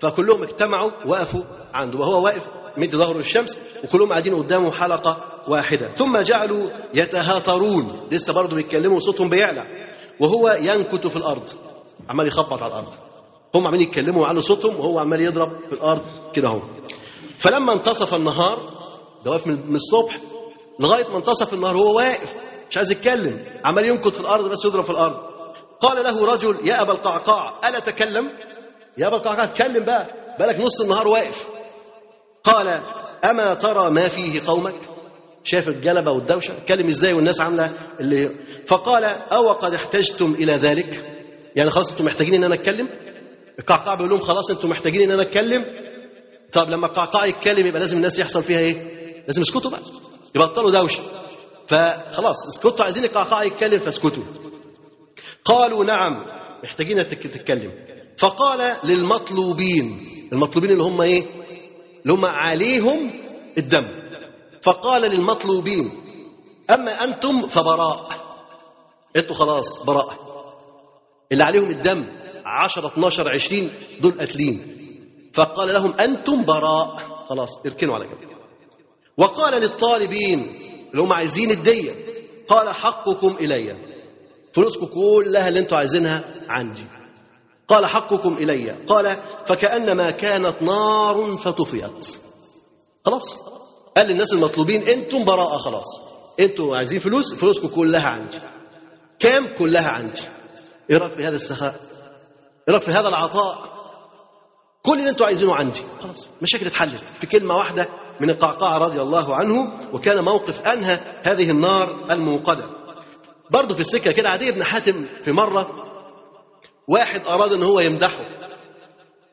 فكلهم اجتمعوا وقفوا عنده، وهو واقف مد ظهره الشمس، وكلهم قاعدين قدامه حلقة واحدة. ثم جعلوا يتهاترون، لسه برضو بيتكلموا وصوتهم بيعلى، وهو ينكت في الأرض عمال يخبط على الأرض. هم عمالين يتكلموا وعلوا صوتهم، وهو عمال يضرب في الارض كده اهو. فلما انتصف النهار، ده واقف من الصبح لغايه ما انتصف النهار، هو واقف مش عايز يتكلم، عمال ينكت في الارض بس يضرب في الارض. قال له رجل يا ابا القعقاع الا تكلم؟ يا ابا القعقاع اتكلم بقى، بقالك نص النهار واقف. قال أما ترى ما فيه قومك؟ شاف الجلبة والدوشة، كلم إزاي والناس عاملة اللي. فقال أو قد احتجتم إلى ذلك، يعني خلاص أنتم محتاجين أن أنا أتكلم. القعقاع بيقول لهم خلاص أنتم محتاجين أن أنا أتكلم. طب لما القعقاع يتكلم يبقى لازم الناس يحصل فيها إيه؟ لازم اسكتوا بقى، يبطلوا دوشة. فخلاص اسكتوا، عايزين القعقاع يتكلم فاسكتوا. قالوا نعم محتاجين تتكلم. فقال للمطلوبين، المطلوبين اللي هم إيه؟ اللي هم عليهم الدم. فقال للمطلوبين أما أنتم فبراء، أنتوا خلاص براء، اللي عليهم الدم 10 12 20 دول قاتلين. فقال لهم أنتم براء، خلاص اركنوا على جنب. وقال للطالبين اللي هم عايزين الدية، قال حقكم إلي، فلوسكم كلها اللي أنتوا عايزينها عندي. قال حقكم إلي، قال فكأنما كانت نار فطفئت. خلاص قال للناس المطلوبين أنتم براءة، خلاص أنتم عايزين فلوس، فلوسكم كلها عندي. كام؟ كلها عندي. إيه رأيك في هذا السخاء؟ إيه رأيك في هذا العطاء؟ كل اللي أنتم عايزينه عندي، خلاص مشاكل اتحلت بكلمة واحدة من القعقاع رضي الله عنه، وكان موقف أنهى هذه النار الموقدة. برضه في السكة كده عدي بن حاتم في مرة واحد أراد أن هو يمدحه،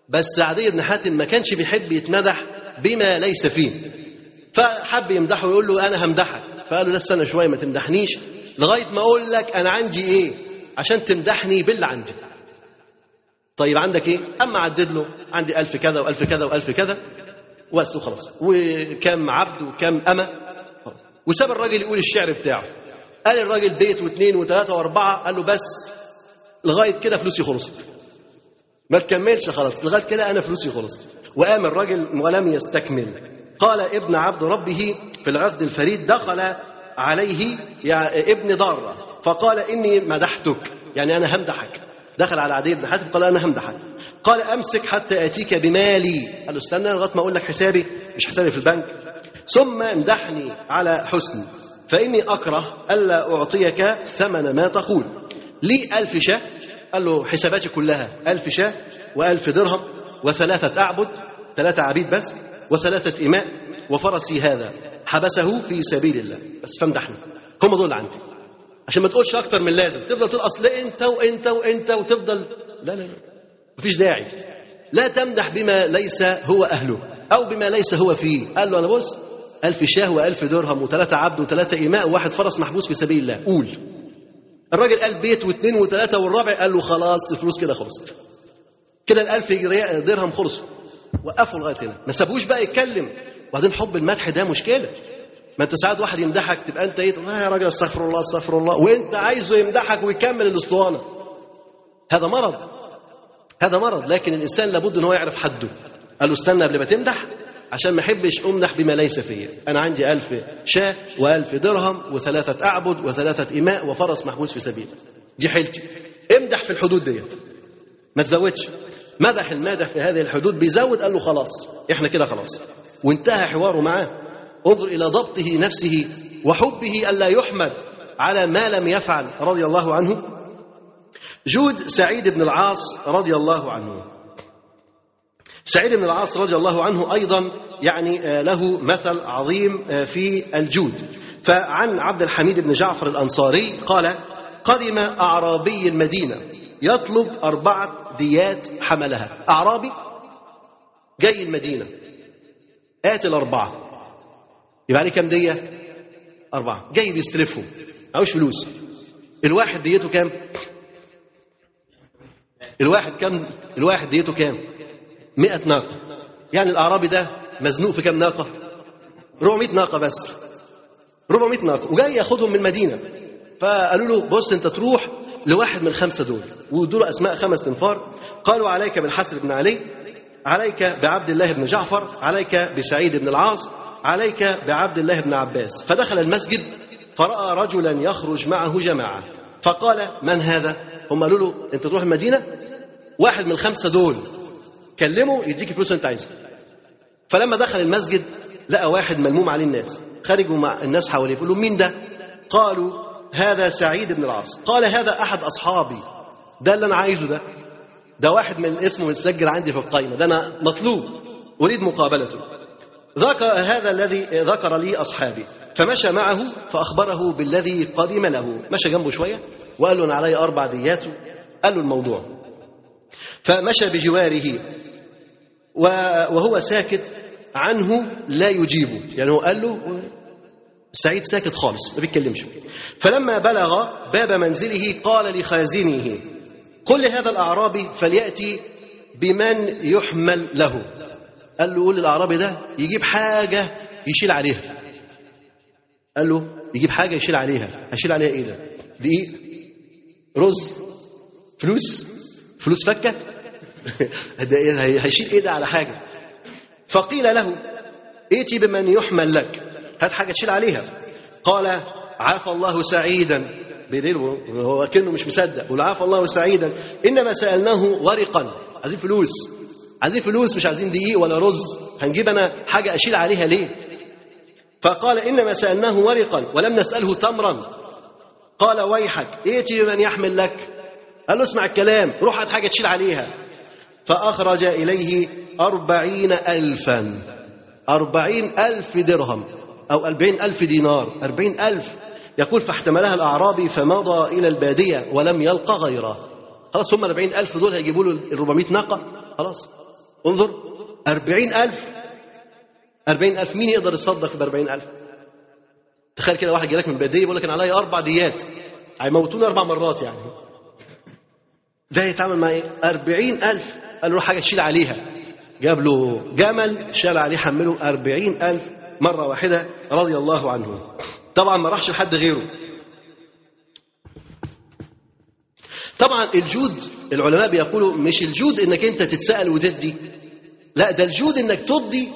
بس عدي بن حاتم ما كانش بيحب يتمدح بما ليس فيه، فحب يمدحه ويقول له أنا همدحك، فقال له لسه أنا شوية ما تمدحنيش لغاية ما أقول لك أنا عندي إيه عشان تمدحني باللي عندي. طيب عندك إيه؟ أما عدد له عندي 1000 كذا وألف كذا وألف كذا بس وخلاص، وكم عبد وكم أما. وساب الراجل يقول الشعر بتاعه. قال الراجل بيت واثنين وثلاثة وأربعة، قال له بس لغاية كده فلوسي خلصت، ما تكملش خلاص لغاية كده أنا فلوسي خلصت. وقام الراجل ولم يستكمل. قال ابن عبد ربه في العقد الفريد دخل عليه يا ابن ضارة فقال إني مدحتك، يعني أنا همدحك. دخل على عدي بن حاتم قال أنا همدحك. قال أمسك حتى أتيك بمالي، قال له استنى لغاية ما أقول لك حسابي، مش حسابي في البنك. ثم امدحني على حسني فإني أكره ألا أعطيك ثمن ما تقول. لي 1000 شاة، قال له حساباتي كلها 1000 شاة و1000 درهم و3 أعبد، 3 عبيد بس، و3 إماء، وفرسي هذا حبسه في سبيل الله، بس فامدحني، هم دول عندي. عشان ما تقولش أكتر من لازم، تفضل تقول أصل أنت وأنت وأنت وتفضل، لا لا لا مفيش داعي. لا تمدح بما ليس هو أهله أو بما ليس هو فيه. قال له أنا بص 1000 شاه و1000 درهم و3 عبد و3 إماء و1 فرس محبوس في سبيل الله، قول. الراجل قال بيت واثنين وثلاثة والرابع، قال له خلاص الفلوس كده خلصت، كده 1000 درهم خلصوا. وقفوا لغايه هنا، ما سابوش بقى يتكلم. وبعدين حب المدح ده مشكله، ما انت ساعات واحد يمدحك تبقى انت ايه تقول يا راجل استغفر الله استغفر الله، وانت عايزه يمدحك ويكمل الاسطوانه. هذا مرض، هذا مرض. لكن الانسان لابد ان هو يعرف حده. قال له استنى قبل ما تمدح عشان ما احبش امدح بما ليس فيا. انا عندي 1000 شاة و1000 درهم و3 أعبد و3 إماء وفرس محبوس في سبيل، دي حيلتي. امدح في الحدود ديت، ما تزودش. مدح المادح في هذه الحدود بيزود، قال له خلاص احنا كده خلاص. وانتهى حواره معاه. انظر الى ضبطه نفسه وحبه الا يحمد على ما لم يفعل رضي الله عنه. جود سعيد بن العاص رضي الله عنه. سعيد بن العاص رضي الله عنه ايضا يعني له مثل عظيم في الجود. فعن عبد الحميد بن جعفر الانصاري قال قدم اعرابي المدينه يطلب 4 ديات حملها. أعرابي جاي المدينة قاتل 4، يبقى عليه كام دية؟ 4. جاي بيستلفهم، معهوش فلوس. الواحد ديته كام؟ الواحد ديته كام؟ 100 ناقة. يعني الأعرابي ده مزنوق في كام ناقة؟ 400 ناقة بس، 400 ناقة، وجاي ياخدهم من المدينة. فقالوا له بص أنت تروح لواحد من 5 دول، ودول أسماء 5 تنفار. قالوا عليك بالحسن بن علي، عليك بعبد الله بن جعفر، عليك بسعيد بن العاص، عليك بعبد الله بن عباس. فدخل المسجد فرأى رجلا يخرج معه جماعة، فقال من هذا؟ هم قالوا له أنت تروح المدينة واحد من 5 دول، كلمه يديك الفلوس أنت عايزها. فلما دخل المسجد لقى واحد ملموم عليه الناس، خرجوا مع الناس حواليه بيقولوا مين ده؟ قالوا هذا سعيد بن العاص. قال هذا أحد أصحابي، ده اللي أنا عايزه، ده واحد من اسمه متسجل عندي في القائمة، ده أنا مطلوب أريد مقابلته. هذا الذي ذكر لي أصحابي، فمشى معه فأخبره بالذي قدم له، مشى جنبه شوية وقال له أنا علي 4 ديات، قال له الموضوع، فمشى بجواره وهو ساكت عنه لا يجيبه، يعني هو قال له سعيد ساكت خالص ما بيتكلمش. فلما بلغ باب منزله قال لخازنه قل لهذا الأعرابي فليأتي بمن يحمل له، قال له قول للأعرابي ده يجيب حاجة يشيل عليها، قال له يجيب حاجة يشيل عليها، هشيل عليها إيه ده؟ دقيق، رز، فلوس فكة هيشيل إيه ده على حاجة؟ فقيل له ائتي بمن يحمل لك، هات حاجة تشيل عليها. قال عافى الله سعيدا، بدليل هو كأنه مش مصدق، قال عافى الله سعيدا إنما سألناه ورقا، عايزين فلوس، عايزين فلوس مش عايزين دقيق ولا رز، هنجيب أنا حاجة أشيل عليها ليه؟ فقال إنما سألناه ورقا ولم نسأله تمرا. قال ويحك ائتي بمن يحمل لك، قال له اسمع الكلام، روح هات حاجة تشيل عليها. فأخرج إليه 40,000، 40,000 درهم أو 40,000 دينار، 40,000. يقول فاحتملها الأعرابي فمضى إلى البادية ولم يلقى غيره. خلاص هم 40,000 دول هيجيبوا له 400 ناقة، خلاص انظر 40,000، 40,000 مين يقدر يصدق ب 40,000؟ تخيل كده واحد جالك من البادية يقول لك أنا عليا 4 ديات، هيموتوني 4 مرات يعني، ده يتعامل مع إيه؟ 40,000، قال له حاجة تشيل عليها، جاب له جمل شال عليه حمله 40,000 مرة واحدة رضي الله عنه. طبعا ما راحش لحد غيره. طبعا الجود العلماء بيقولوا مش الجود انك انت تتسأل وتدي، لا ده الجود انك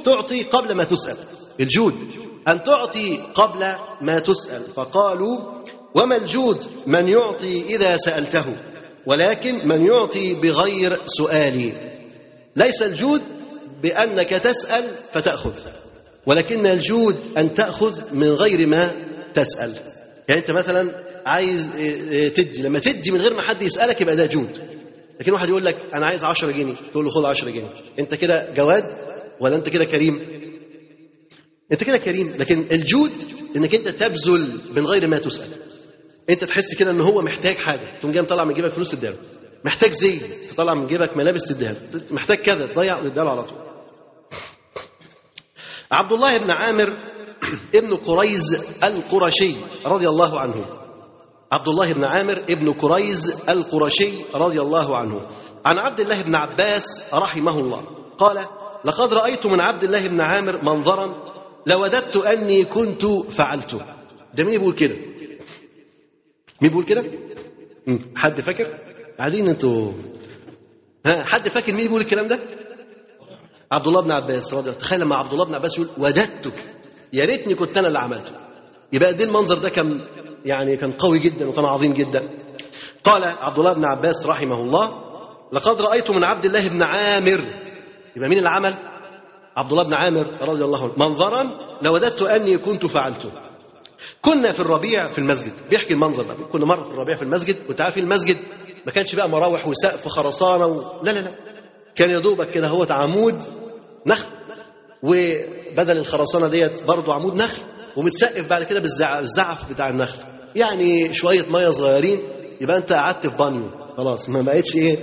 تعطي قبل ما تسأل، الجود ان تعطي قبل ما تسأل. فقالوا وما الجود من يعطي إذا سألته، ولكن من يعطي بغير سؤال. ليس الجود بأنك تسأل فتأخذ، ولكن الجود أن تأخذ من غير ما تسأل. يعني أنت مثلا عايز تدي، لما تدي من غير ما حد يسألك يبقى ده جود. لكن واحد يقول لك أنا عايز 10 جنيه، تقول له خذ 10 جنيه، أنت كده جواد ولا أنت كده كريم؟ أنت كده كريم. لكن الجود أنك أنت تبذل من غير ما تسأل، أنت تحس كده أنه هو محتاج حاجة تقوم جاي مطلع من جيبك فلوس تديله، محتاج زي تطلع من جيبك ملابس تديله، محتاج كذا تضيع تديله على طول. عبد الله بن عامر ابن كريز القرشي رضي الله عنه، عبد الله بن عامر ابن كريز القرشي رضي الله عنه، عن عبد الله بن عباس رحمه الله قال لقد رأيت من عبد الله بن عامر منظرا لوددت أني كنت فعلته. ده مين بيقول كده؟ مين بيقول كده؟ حد فاكر؟ قاعدين انتوا، ها حد فاكر مين بيقول الكلام ده؟ عبد الله بن عباس رضي الله. تخيل لما عبد الله بن عباس يقول وددت، يا ريتني كنت انا اللي عملته، يبقى ده المنظر ده كان يعني كان قوي جدا وكان عظيم جدا. قال عبد الله بن عباس رحمه الله لقد رايت من عبد الله بن عامر، يبقى مين اللي عمل؟ عبد الله بن عامر رضي الله عنه، منظرا لوددت اني كنت فعلته. كنا في الربيع في المسجد، بيحكي المنظر ده، كنا مره في الربيع في المسجد، وانت عارف المسجد ما كانش بقى مراوح وسقف خرسانه لا لا لا، كان يدوبك كده هو عمود نخل، وبدل الخرسانه ديت برضه عمود نخل، ومتسقف بعد كده بالزعف بتاع النخل، يعني شويه ميه صغيرين، يبقى انت قعدت في بانيو خلاص، ما بقتش ايه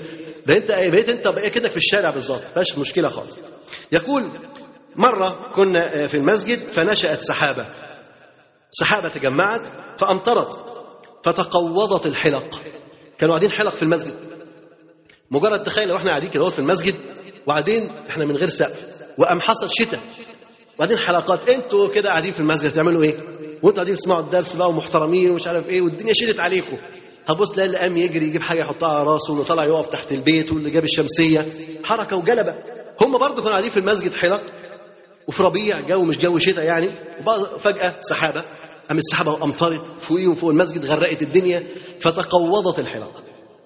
ده، انت بقيت كده في الشارع بالظبط، مفيش مشكله خالص. يقول مره كنا في المسجد فنشأت سحابه، سحابه تجمعت فامطرت فتقوضت الحلق، كانوا قاعدين حلق في المسجد. مجرد تخيل لو احنا قاعدين كده في المسجد وبعدين احنا من غير سقف، وقام حصل شتاء وبعدين حلقات، انتوا كده قاعدين في المسجد تعملوا ايه؟ وانتوا قاعدين تسمعوا الدرس بقى ومحترمين ومش عارف ايه، والدنيا شدت عليكم، هبص تلاقي اللي قام يجري يجيب حاجه يحطها على راسه، واللي طلع يقف تحت البيت، واللي جاب الشمسيه، حركه وجلبه. هم برضه كانوا قاعدين في المسجد حلق وفي ربيع، جو مش جو شتاء يعني، وبقى فجاه سحابه، قام السحابه امطرت فوقيهم فوق المسجد، غرقت الدنيا، فتقوضت الحلق.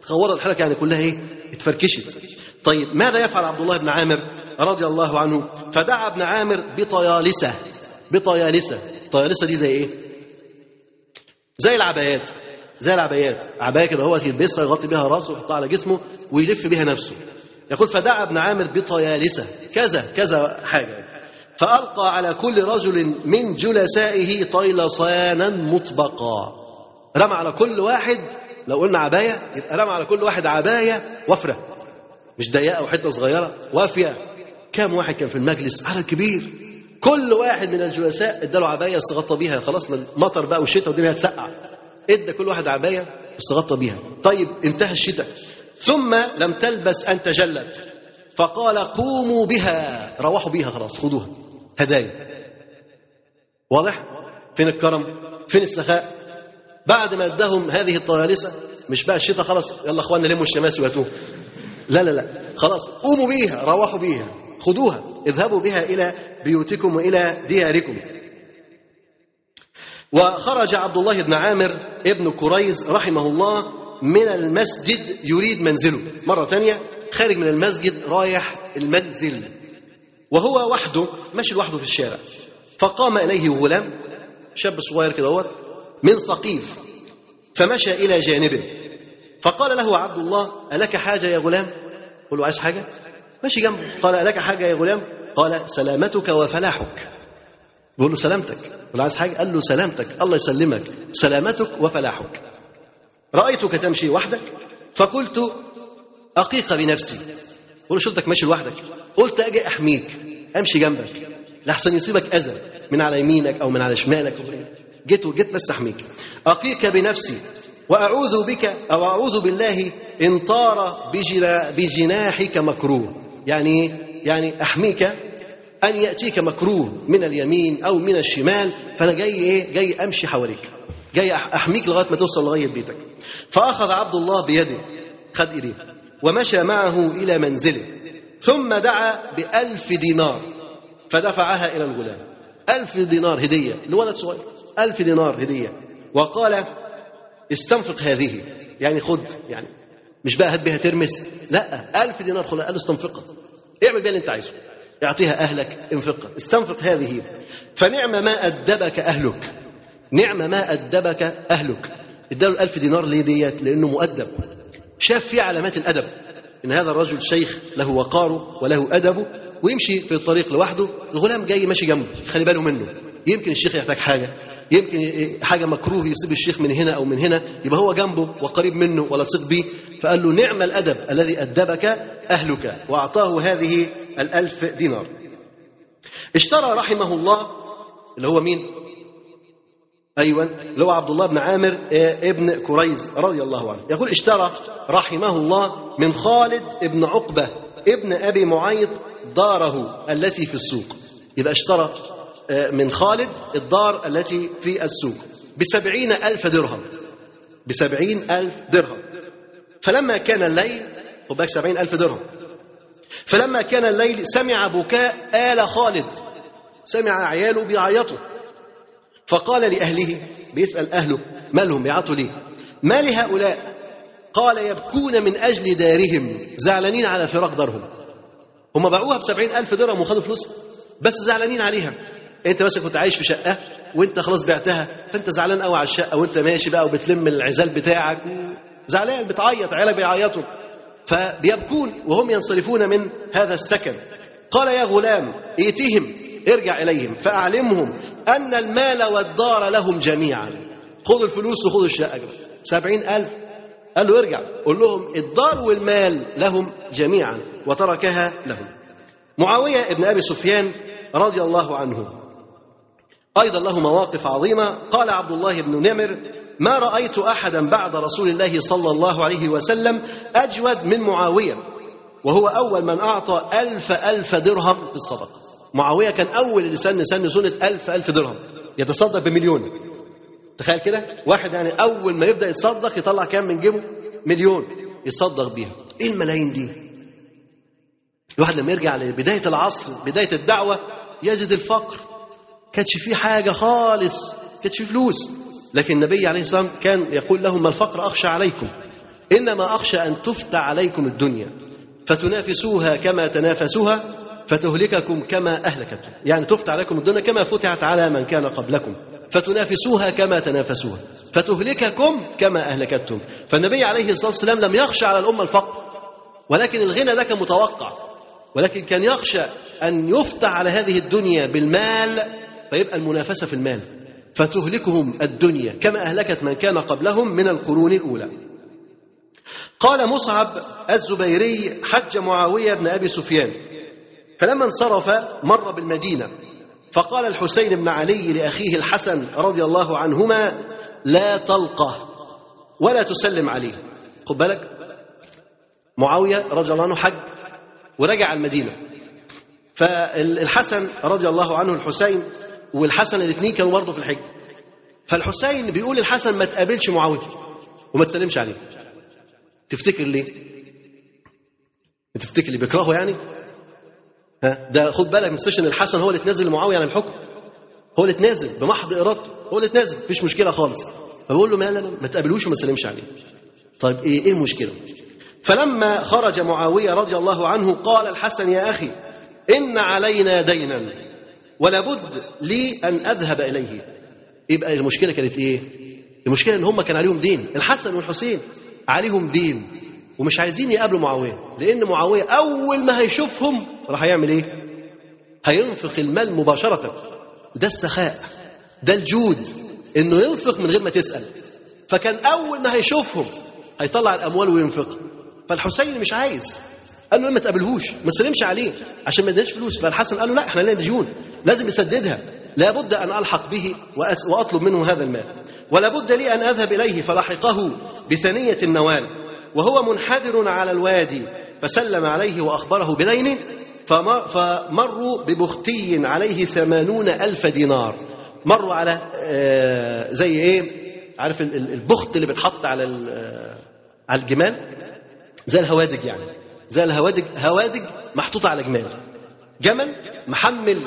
تقوضت الحلق يعني كلها ايه؟ اتفركشت. طيب ماذا يفعل عبد الله بن عامر رضي الله عنه؟ فدعا ابن عامر بطيالسة، الطيالسة دي زي ايه؟ زي العبايات، عباية كده هو يلبسها يغطي بها راسه ويحطها على جسمه ويلف بها نفسه. يقول فدعا ابن عامر بطيالسة كذا حاجة، فألقى على كل رجل من جلسائه طيلصانا مطبقا. رمى على كل واحد، لو قلنا عباية يبقى رمى على كل واحد عباية وفرة، مش ضيقة وحتة صغيرة، وافية. كم واحد كان في المجلس؟ عدد كبير. كل واحد من الجلساء اداله عباية استغطى بيها، خلاص من مطر بقى والشتاء والدنيا هتسقع، ادى كل واحد عباية استغطى بيها. طيب انتهى الشتاء، ثم لم تلبس أن تجلد، فقال قوموا بها، روحوا بيها خلاص، خدوها هدايا. واضح؟ فين الكرم؟ فين السخاء؟ بعد ما ادهم هذه الطيالسة، مش بقى الشتاء خلاص يلا اخواننا لموا الشماس وهاتوها، لا لا لا، خلاص قوموا بيها، روحوا بيها، خدوها، اذهبوا بها إلى بيوتكم وإلى دياركم. وخرج عبد الله بن عامر ابن كريز رحمه الله من المسجد يريد منزله، مرة تانية خارج من المسجد رايح المنزل، وهو وحده ماشي لوحده في الشارع. فقام إليه غلام، شاب صغير كده من ثقيف، فمشى إلى جانبه، فقال له عبد الله ألك حاجة يا غلام؟ قال له عايز حاجة؟ ماشي جنبه، قال ألك حاجة يا غلام؟ قال سلامتك وفلاحك. بيقول له سلامتك، قال له عايز حاجة؟ قال له سلامتك، الله يسلمك، سلامتك وفلاحك. رأيتك تمشي وحدك فقلت أقيق بنفسي، قال له شفتك ماشي لوحدك، قلت أجي أحميك، أمشي جنبك لحسن يصيبك أذى من على يمينك أو من على شمالك، جيت بس أحميك. أقيك بنفسي وأعوذ بك أو أعوذ بالله إن طار بجناحك مكروه. يعني أحميك أن يأتيك مكروه من اليمين أو من الشمال، فأنا جاي أمشي حواليك، جاي أحميك لغاية ما توصل لغاية بيتك. فأخذ عبد الله بيده، خد إيديه ومشى معه إلى منزله، ثم دعا ب1000 دينار فدفعها إلى الغلام. 1000 دينار هدية لولد صغير، 1000 دينار هدية، وقال استنفق هذه، يعني خد، يعني مش بقى هات بها ترمس، لا 1000 دينار خلها، قال له استنفقها، اعمل بها اللي انت عايزه، اعطيها أهلك، انفقها، استنفق هذه، فنعم ما أدبك أهلك، نعم ما أدبك أهلك. اداله 1000 دينار ليه ديت؟ لأنه مؤدب، شاف فيه علامات الأدب، إن هذا الرجل شيخ له وقاره وله أدبه، ويمشي في الطريق لوحده، الغلام جاي ماشي جنبه، خلي باله منه، يمكن الشيخ يحتاج حاجة، يمكن حاجة مكروه يصيب الشيخ من هنا أو من هنا، يبقى هو جنبه وقريب منه ولا صدق بيه. فقال له نعم الأدب الذي أدبك أهلك، وأعطاه هذه 1000 دينار. اشترى رحمه الله، اللي هو مين؟ أيوة، اللي هو عبد الله بن عامر ابن كريز رضي الله عنه، يقول اشترى رحمه الله من خالد ابن عقبة ابن أبي معيط داره التي في السوق. يبقى اشترى من خالد الدار التي في السوق ب70,000 درهم، ب70,000 درهم. فلما كان الليل، خد بالك 70,000 درهم، فلما كان الليل سمع بكاء آل خالد، سمع عياله بيعيطوا، فقال لأهله، بيسأل أهله مالهم بيعيطوا ليه، ما لهؤلاء؟ قال يبكون من أجل دارهم، زعلانين على فراق دارهم. هم باعوها ب70,000 درهم وخدوا فلوس، بس زعلانين عليها. انت بس كنت عايش في شقة وانت خلاص بعتها، فانت زعلان قوي على الشقة، وانت ماشي بقى وبتلم العزال بتاعك زعلان، بتعيط، عيالك بيعيطوا، فبيبكون وهم ينصرفون من هذا السكن. قال يا غلام ائتهم، ارجع إليهم فأعلمهم أن المال والدار لهم جميعا، خذوا الفلوس وخذوا الشقة 70,000. قال له ارجع قل لهم الدار والمال لهم جميعا، وتركها لهم. معاوية ابن أبي سفيان رضي الله عنه أيضا له مواقف عظيمة. قال عبد الله بن نمر ما رأيت أحدا بعد رسول الله صلى الله عليه وسلم أجود من معاوية، وهو أول من أعطى 1000 درهم في الصدقة. معاوية كان أول اللي سنة 1000 درهم، يتصدق ب1,000,000. تخيل كده واحد، يعني أول ما يبدأ يتصدق يطلع كام من جيبه؟ 1,000,000 يتصدق بيها. إيه الملايين دي؟ الواحد لما يرجع لبداية العصر، بداية الدعوة، يجد الفقر، كانتش فيه حاجة خالص، كانتش فيه فلوس، لكن النبي عليه الصلاة والسلام كان يقول لهم ما الفقر أخشى عليكم، إنما أخشى أن تفتى عليكم الدنيا فتنافسوها كما تنافسوها فتهلككم كما أهلكتكم. يعني تفتى عليكم الدنيا كما فتحت على من كان قبلكم، فتنافسوها كما تنافسوها فتهلككم كما أهلكتكم. فالنبي عليه الصلاة والسلام لم يخشى على الأمة الفقر، ولكن الغنى ده كان متوقع، ولكن كان يخشى أن يفتح على هذه الدنيا بالمال فيبقى المنافسة في المال فتهلكهم الدنيا كما أهلكت من كان قبلهم من القرون الأولى. قال مصعب الزبيري: حج معاوية بن أبي سفيان فلما انصرف مر بالمدينة فقال الحسين بن علي لأخيه الحسن رضي الله عنهما: لا تلقه ولا تسلم عليه. خد بالك، معاوية رضي الله عنه حج ورجع المدينة، فالحسن رضي الله عنه الحسين والحسن الاثنين كانوا برضه في الحج، فالحسين بيقول الحسن ما تقابلش معاوية وما تسلمش عليه. تفتكر ليه؟ تفتكر اللي بيكرهه يعني؟ ها ده خد بالك، ما تنساش ان الحسن هو اللي تنزل لمعاوية على الحكم، هو اللي تنزل بمحض إرادته، هو اللي تنزل مفيش مشكلة خالص. فبقول له ما تقابلوش وما تسلمش عليه. طيب ايه المشكلة؟ فلما خرج معاوية رضي الله عنه قال الحسن: يا أخي إن علينا دينا ولابد لي أن أذهب إليه. يبقى المشكلة كانت إيه؟ المشكلة إن هم كان عليهم دين، الحسن والحسين عليهم دين ومش عايزين يقابلوا معاوية، لأن معاوية أول ما هيشوفهم راح يعمل إيه؟ هينفق المال مباشرة. ده السخاء، ده الجود، إنه ينفق من غير ما تسأل. فكان أول ما هيشوفهم هيطلع الأموال وينفق. فالحسين مش عايز، قال له ما تقابلهوش، ما تسلمش عليه عشان ما اديناش فلوس. فالحسن قال له: لا، احنا لنا ديون لازم نسددها، لابد ان الحق به واطلب منه هذا المال، ولابد لي ان اذهب اليه. فلحقه بثنيه النوال وهو منحدر على الوادي فسلم عليه واخبره بدينه، فمروا ببختي عليه 80,000 دينار. مروا على زي ايه، عارف البخت اللي بتحط على الجمال، زي الهوادج يعني، زي الهوادج، هوادج محطوطة على جمال، جمل محمل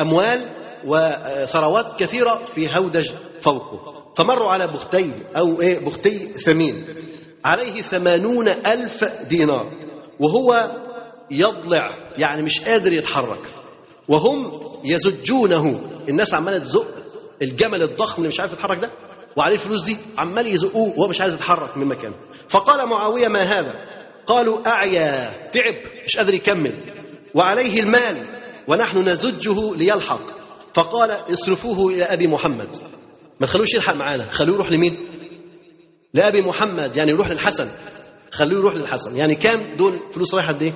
أموال وثروات كثيرة في هودج فوقه. فمروا على بختي أو إيه، بختي ثمين عليه 80,000 دينار وهو يضلع يعني مش قادر يتحرك، وهم يزجونه. الناس عمالة تزق الجمل الضخم اللي مش عارف يتحرك ده وعليه الفلوس دي، عمال يزقوه وهو مش عايز يتحرك من مكانه. فقال معاوية: ما هذا؟ قالوا: أعيا، تعب، مش قادر يكمل، وعليه المال ونحن نزجه ليلحق. فقال: اصرفوه إلى أبي محمد، ما تخلوش يلحق معانا، خلوه يروح لمين؟ لأبي محمد، يعني يروح للحسن، خلوه يروح للحسن. يعني كام دول فلوس رايحة قد إيه؟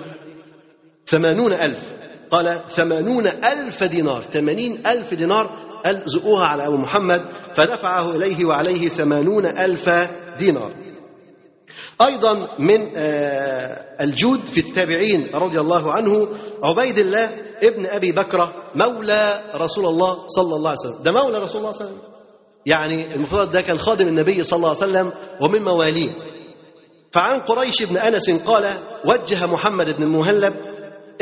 80,000. قال: 80,000 دينار، 80,000 دينار قال زقوها على أبو محمد. فدفعه إليه وعليه 80,000 دينار. أيضا من الجود في التابعين رضي الله عنه عبيد الله ابن أبي بكرة مولى رسول الله صلى الله عليه وسلم. ده مولى رسول الله صلى الله عليه وسلم، يعني المفروض ده كان خادم النبي صلى الله عليه وسلم ومن مواليه. فعن قريش بن أنس قال: وجه محمد بن المهلب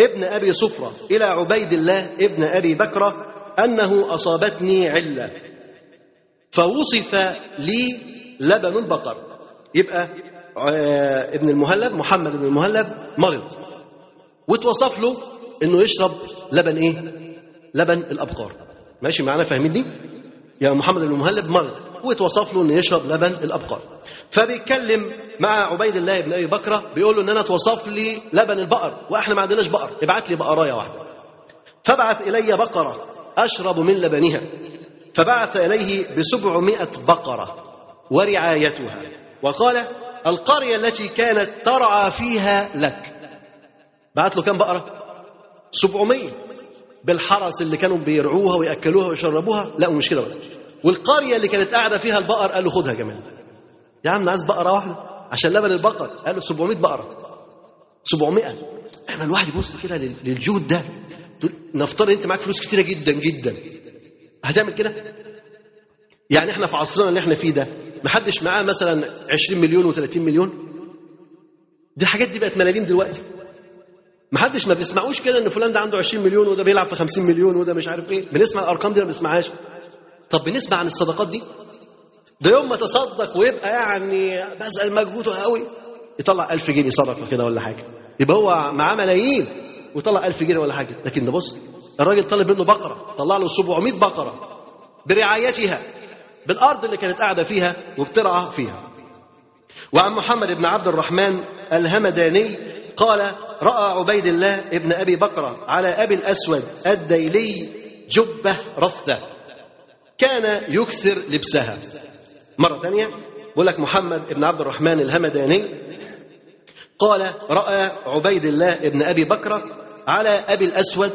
ابن أبي صفرة إلى عبيد الله ابن أبي بكرة أنه أصابتني علة فوصف لي لبن البقر. يبقى ابن المهلب، محمد بن المهلب، مرض وتوصف له أنه يشرب لبن إيه؟ لبن الأبقار. ماشي معنا، فاهميني؟ يا محمد بن المهلب مرض وتوصف له أنه يشرب لبن الأبقار. فبيتكلم مع عبيد الله بن أبي بكرة بيقول له أن أنا توصف لي لبن البقر وإحنا ما عندناش بقر، ابعت لي بقراية واحدة. فبعت إلي بقرة أشرب من لبنها، فبعث إليه 700 بقرة ورعايتها، وقال: القرية التي كانت ترعى فيها لك. بعث له كم بقرة؟ 700 بالحرس اللي كانوا بيرعوها ويأكلوها ويشربوها. لا مش كده بس، والقرية اللي كانت قاعدة فيها البقر قال له خدها كمان. يا عم عايز بقرة واحدة عشان لبن البقر، قال له 700 بقرة. احنا الواحد يبص كده للجود ده، نفترض انت معاك فلوس كتيرة جدا جدا، هتعمل كده؟ يعني احنا في عصرنا اللي احنا فيه ده محدش معاه مثلا 20 مليون و30 مليون، دي الحاجات دي بقت ملايين دلوقتي. محدش ما بنسمعوش كده ان فلان ده عنده 20 مليون وده بيلعب في 50 مليون وده مش عارف ايه، بنسمع الارقام دي ما بنسمعهاش. طب بنسمع عن الصدقات دي؟ ده يوم ما تصدق ويبقى يعني بذل مجهوده قوي يطلع 1000 جنيه صدقه كده ولا حاجه، يبقى هو معاه ملايين وطلع 1000 جنيه ولا حاجه. لكن ده بص، الراجل طالب منه بقره، طلع له 700 بقره برعايتها بالارض اللي كانت قاعده فيها وبترعى فيها. وعن محمد بن عبد الرحمن الهمداني قال رأى عبيد الله ابن أبي بكرة على أبي الأسود الديلي جبة رثة كان يكثر لبسها. مرة ثانية بقول لك محمد بن عبد الرحمن الهمداني قال رأى عبيد الله ابن أبي بكرة على أبي الأسود،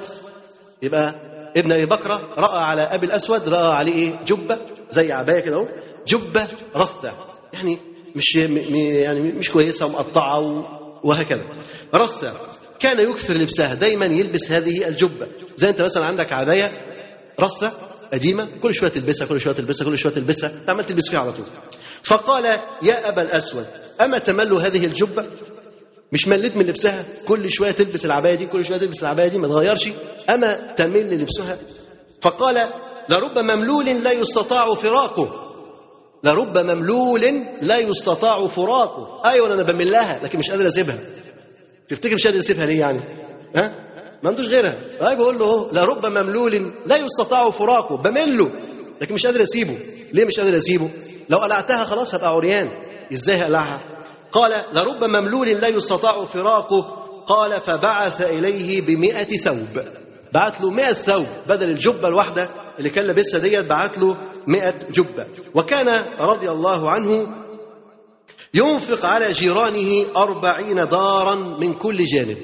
يبقى ابن أبي بكرة رأى على أبي الأسود، رأى عليه جبة زي عباية كده، جبة رثة يعني مش كويسة ومقطعة وهكذا رثة، كان يكثر لبسها دايما يلبس هذه الجبة. زي انت مثلا عندك عباية رثة قديمة كل شوية تلبسها تعمل تلبس فيها على طول. فقال يا أبا الأسود أما تمل هذه الجبة؟ مش مليت من لبسها؟ كل شوية تلبس العباية دي ما تغيرش، أما تمل لبسها؟ فقال لرب مملول لا يستطاع فراقه، أيوة أنا بملها لكن مش قادر أسيبها. تفتكر مش قادر أسيبها ليه يعني؟ ما عندوش غيرها. بقول له لرب مملول لا يستطاع فراقه، بمله لكن مش قادر أسيبه. ليه مش قادر أسيبه؟ لو قلعتها خلاص هبقى عريان، إزاي أقلعها؟ قال لرب مملول لا يستطاع فراقه. قال فبعث إليه ب100 ثوب، بعت له 100 ثوب بدل الجبة الواحدة اللي كان لابسها ديت، بعت له 100 جبة. وكان رضي الله عنه ينفق على جيرانه 40 دارا من كل جانب،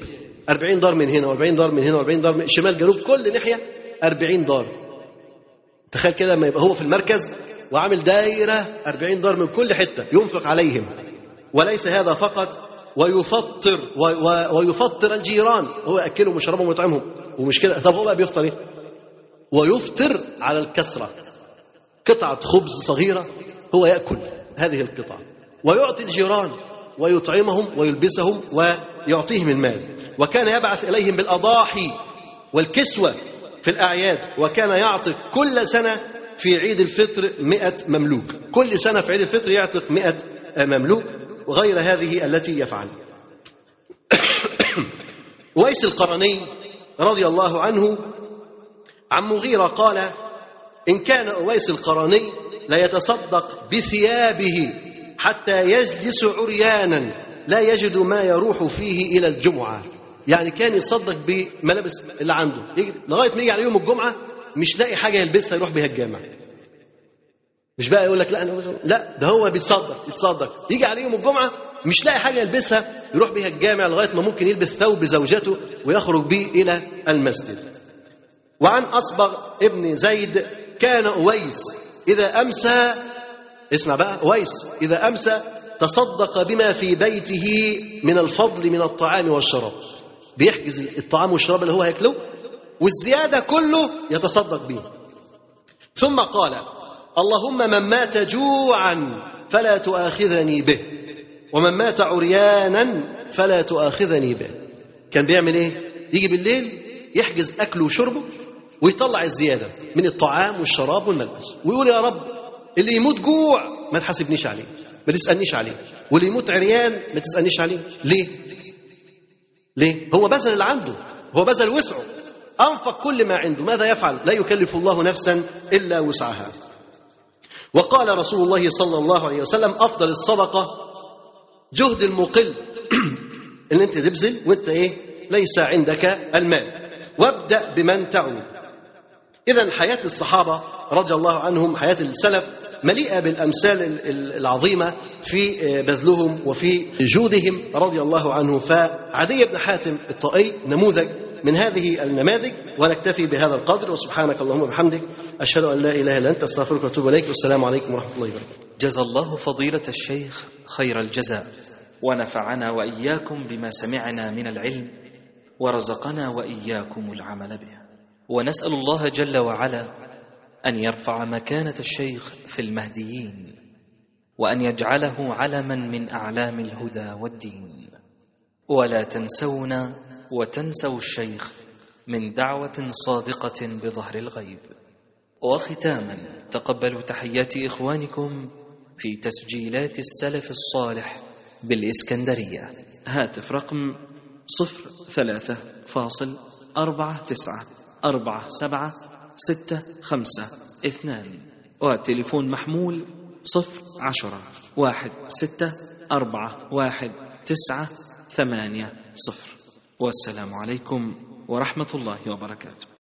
40 دار من هنا و40 دار من هنا و40 دار من شمال جنوب، كل ناحية 40 دار. تخيل كده ما يبقى هو في المركز وعامل دائرة 40 دار من كل حتة ينفق عليهم. وليس هذا فقط، ويفطر ويفطر الجيران، هو يأكلهم ويشربهم ويطعمهم ومش كده. طب هو بقى بيفطر ايه؟ ويفطر على الكسرة، قطعة خبز صغيرة هو يأكل هذه القطعة، ويعطي الجيران ويطعمهم ويلبسهم ويعطيهم المال. وكان يبعث إليهم بالأضاحي والكسوة في الأعياد، وكان يعطي كل سنة في عيد الفطر 100 مملوك، كل سنة في عيد الفطر يعتق 100 مملوك وغير هذه التي يفعل. أويس القرني رضي الله عنه عن مغيرة قال إن كان أويس القرني ليتصدق بثيابه حتى يجلس عريانا لا يجد ما يروح فيه إلى الجمعة. يعني كان يتصدق بملابس اللي عنده لغاية ما يجي على يوم الجمعة مش لاقي حاجة يلبسها يروح بها الجامعة. مش بقى يقول لك لا ده هو بيتصدق، يجي على يوم الجمعة مش لاقي حاجة يلبسها يروح بها الجامعة لغاية ما ممكن يلبس ثوب زوجته ويخرج به إلى المسجد. وعن أصبغ ابن زيد كان أويس إذا أمسى، اسمع بقى، أويس إذا أمسى تصدق بما في بيته من الفضل من الطعام والشراب، بيحجز الطعام والشراب اللي هو هياكله والزيادة كله يتصدق به. ثم قال اللهم من مات جوعا فلا تؤاخذني به ومن مات عريانا فلا تؤاخذني به. كان بيعمل ايه؟ يجي بالليل يحجز أكله وشربه ويطلع الزيادة من الطعام والشراب والملبس ويقول يا رب اللي يموت جوع ما تحاسبنيش عليه، ما تسألنيش عليه، واللي يموت عريان ما تسألنيش عليه. ليه؟ هو بذل اللي عنده، هو بذل وسعه، أنفق كل ما عنده. ماذا يفعل؟ لا يكلف الله نفسا إلا وسعها. وقال رسول الله صلى الله عليه وسلم أفضل الصدقة جهد المقل، اللي انت تبذل وانت ليس عندك المال، وابدأ بمن تعود. إذن حياة الصحابة رضي الله عنهم، حياة السلف مليئة بالأمثال العظيمة في بذلهم وفي جودهم رضي الله عنهم. فعدي بن حاتم الطائي نموذج من هذه النماذج، ونكتفي بهذا القدر، وسبحانك اللهم وبحمدك أشهد أن لا إله إلا أنت أستغفرك وأتوب إليك، والسلام عليكم ورحمة الله وبركاته. جزى الله فضيلة الشيخ خير الجزاء، ونفعنا وإياكم بما سمعنا من العلم، ورزقنا وإياكم العمل به. ونسأل الله جل وعلا أن يرفع مكانة الشيخ في المهديين، وأن يجعله علما من أعلام الهدى والدين. ولا تنسونا وتنسوا الشيخ من دعوة صادقة بظهر الغيب. وختاما تقبلوا تحيات إخوانكم في تسجيلات السلف الصالح بالإسكندرية، هاتف رقم 03.49476522، وتليفون محمول 010 16 41 980. والسلام عليكم ورحمة الله وبركاته.